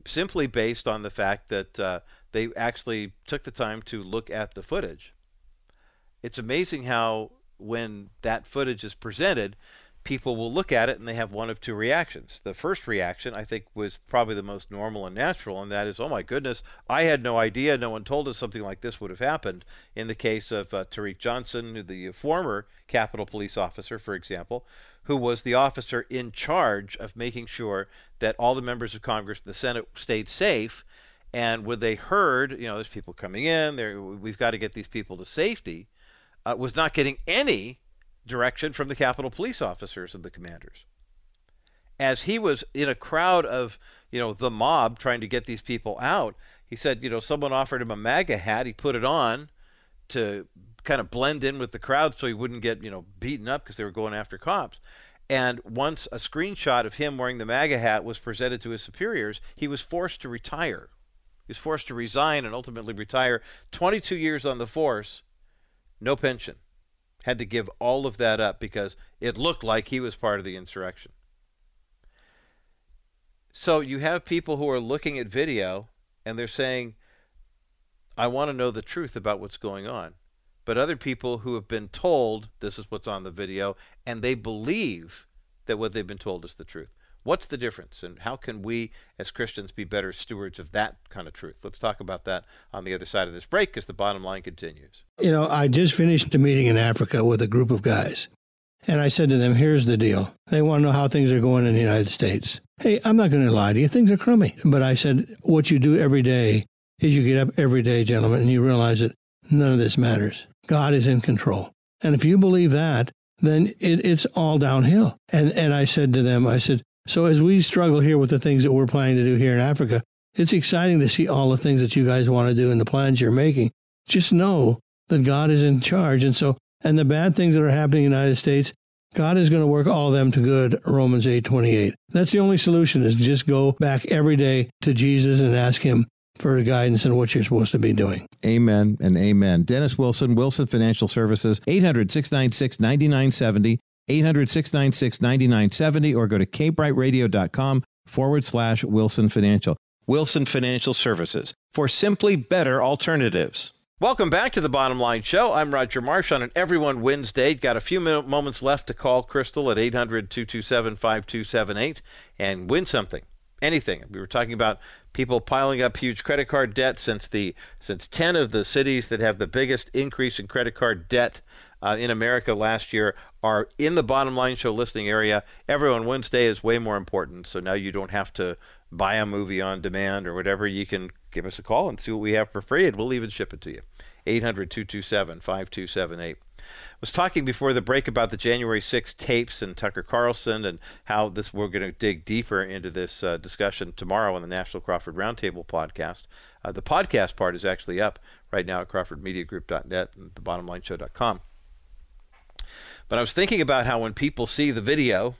simply based on the fact that they actually took the time to look at the footage. It's amazing how when that footage is presented, people will look at it and they have one of two reactions. The first reaction, I think, was probably the most normal and natural, and that is, oh my goodness, I had no idea. No one told us something like this would have happened. In the case of Tariq Johnson, the former Capitol Police officer, for example, who was the officer in charge of making sure that all the members of Congress and the Senate stayed safe And when they heard, you know, there's people coming in, we've got to get these people to safety, was not getting any direction from the Capitol Police officers and the commanders. As he was in a crowd of, you know, the mob trying to get these people out, he said, you know, someone offered him a MAGA hat. He put it on to kind of blend in with the crowd so he wouldn't get, you know, beaten up because they were going after cops. And once a screenshot of him wearing the MAGA hat was presented to his superiors, he was forced to retire. He was forced to resign and ultimately retire. 22 years on the force, no pension. Had to give all of that up because it looked like he was part of the insurrection. So you have people who are looking at video and they're saying, I want to know the truth about what's going on. But other people who have been told this is what's on the video, and they believe that what they've been told is the truth. What's the difference, and how can we as Christians be better stewards of that kind of truth? Let's talk about that on the other side of this break as the bottom line continues. You know, I just finished a meeting in Africa with a group of guys, and I said to them, here's the deal. They want to know how things are going in the United States. Hey, I'm not going to lie to you. Things are crummy. But I said, what you do every day is you get up every day, gentlemen, and you realize that none of this matters. God is in control. And if you believe that, then it's all downhill. And I said to them, so as we struggle here with the things that we're planning to do here in Africa, it's exciting to see all the things that you guys want to do and the plans you're making. Just know that God is in charge. And the bad things that are happening in the United States, God is going to work all of them to good, Romans 8:28. That's the only solution, is just go back every day to Jesus and ask him for guidance in what you're supposed to be doing. Amen and amen. Dennis Wilson, Wilson Financial Services, 800-696-9970, 800-696-9970, or go to kbrightradio.com/Wilson Financial. Wilson Financial Services, for simply better alternatives. Welcome back to the Bottom Line Show. I'm Roger Marsh on an Everyone Wednesday. Got a few moments left to call Crystal at 800-227-5278 and win something. Anything. We were talking about people piling up huge credit card debt since 10 of the cities that have the biggest increase in credit card debt in America last year are in the Bottom Line Show listening area. Everyone Wednesday is way more important, so now you don't have to buy a movie on demand or whatever. You can give us a call and see what we have for free, and we'll even ship it to you. 800-227-5278. Was talking before the break about the January 6th tapes and Tucker Carlson and how we're going to dig deeper into this discussion tomorrow on the National Crawford Roundtable podcast. The podcast part is actually up right now at crawfordmediagroup.net and thebottomlineshow.com. But I was thinking about how when people see the video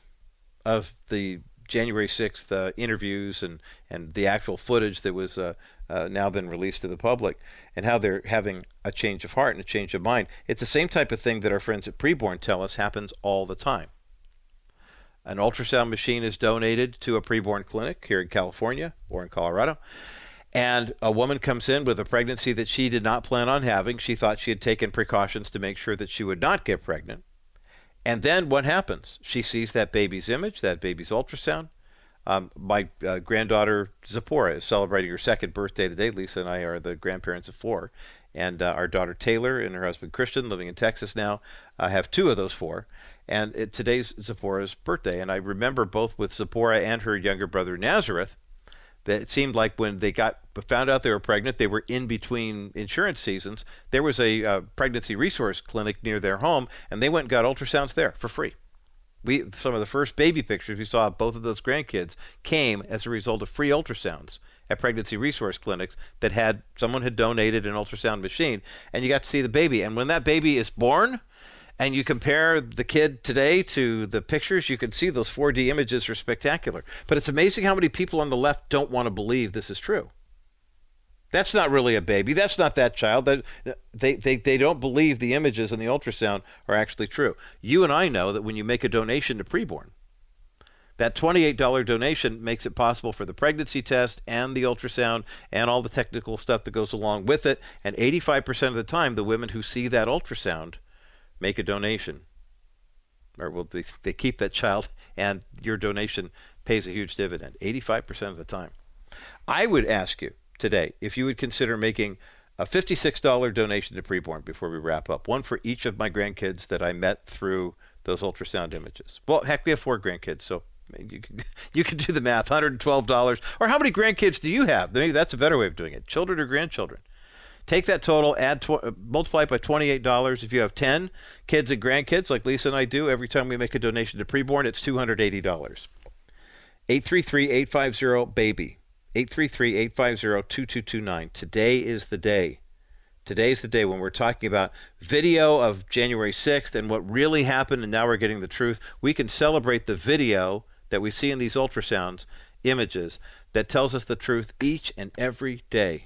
of the January 6th interviews and the actual footage that was now been released to the public, and how they're having a change of heart and a change of mind. It's the same type of thing that our friends at Preborn tell us happens all the time. An ultrasound machine is donated to a Preborn clinic here in California or in Colorado, and a woman comes in with a pregnancy that she did not plan on having. She thought she had taken precautions to make sure that she would not get pregnant. And then what happens? She sees that baby's image, that baby's ultrasound. My granddaughter, Zipporah, is celebrating her second birthday today. Lisa and I are the grandparents of 4. And our daughter, Taylor, and her husband, Christian, living in Texas now, have 2 of those 4. And today's Zipporah's birthday. And I remember both with Zipporah and her younger brother, Nazareth, that it seemed like when they found out they were pregnant, they were in between insurance seasons. There was a pregnancy resource clinic near their home, and they went and got ultrasounds there for free. Some of the first baby pictures we saw of both of those grandkids came as a result of free ultrasounds at pregnancy resource clinics that someone had donated an ultrasound machine, and you got to see the baby. And when that baby is born and you compare the kid today to the pictures, you can see those 4D images are spectacular. But it's amazing how many people on the left don't want to believe this is true. That's not really a baby. That's not that child. They don't believe the images and the ultrasound are actually true. You and I know that when you make a donation to Preborn, that $28 donation makes it possible for the pregnancy test and the ultrasound and all the technical stuff that goes along with it. And 85% of the time, the women who see that ultrasound make a donation. Or they keep that child, and your donation pays a huge dividend, 85% of the time. I would ask you today if you would consider making a $56 donation to Preborn before we wrap up, one for each of my grandkids that I met through those ultrasound images. Well, heck, we have 4 grandkids, so I mean, you could do the math, $112. Or how many grandkids do you have? Maybe that's a better way of doing it, children or grandchildren. Take that total, multiply it by $28. If you have 10 kids and grandkids, like Lisa and I do, every time we make a donation to Preborn, it's $280. 833-850-BABY. 833-850-2229. Today is the day. Today's the day when we're talking about video of January 6th and what really happened, and now we're getting the truth. We can celebrate the video that we see in these ultrasounds, images, that tells us the truth each and every day.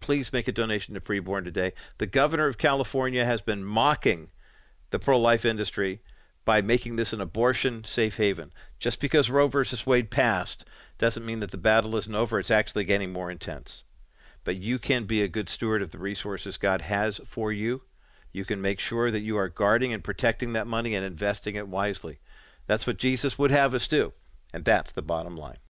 Please make a donation to Preborn today. The governor of California has been mocking the pro-life industry by making this an abortion safe haven. Just because Roe versus Wade passed doesn't mean that the battle isn't over. It's actually getting more intense. But you can be a good steward of the resources God has for you. You can make sure that you are guarding and protecting that money and investing it wisely. That's what Jesus would have us do. And that's the bottom line.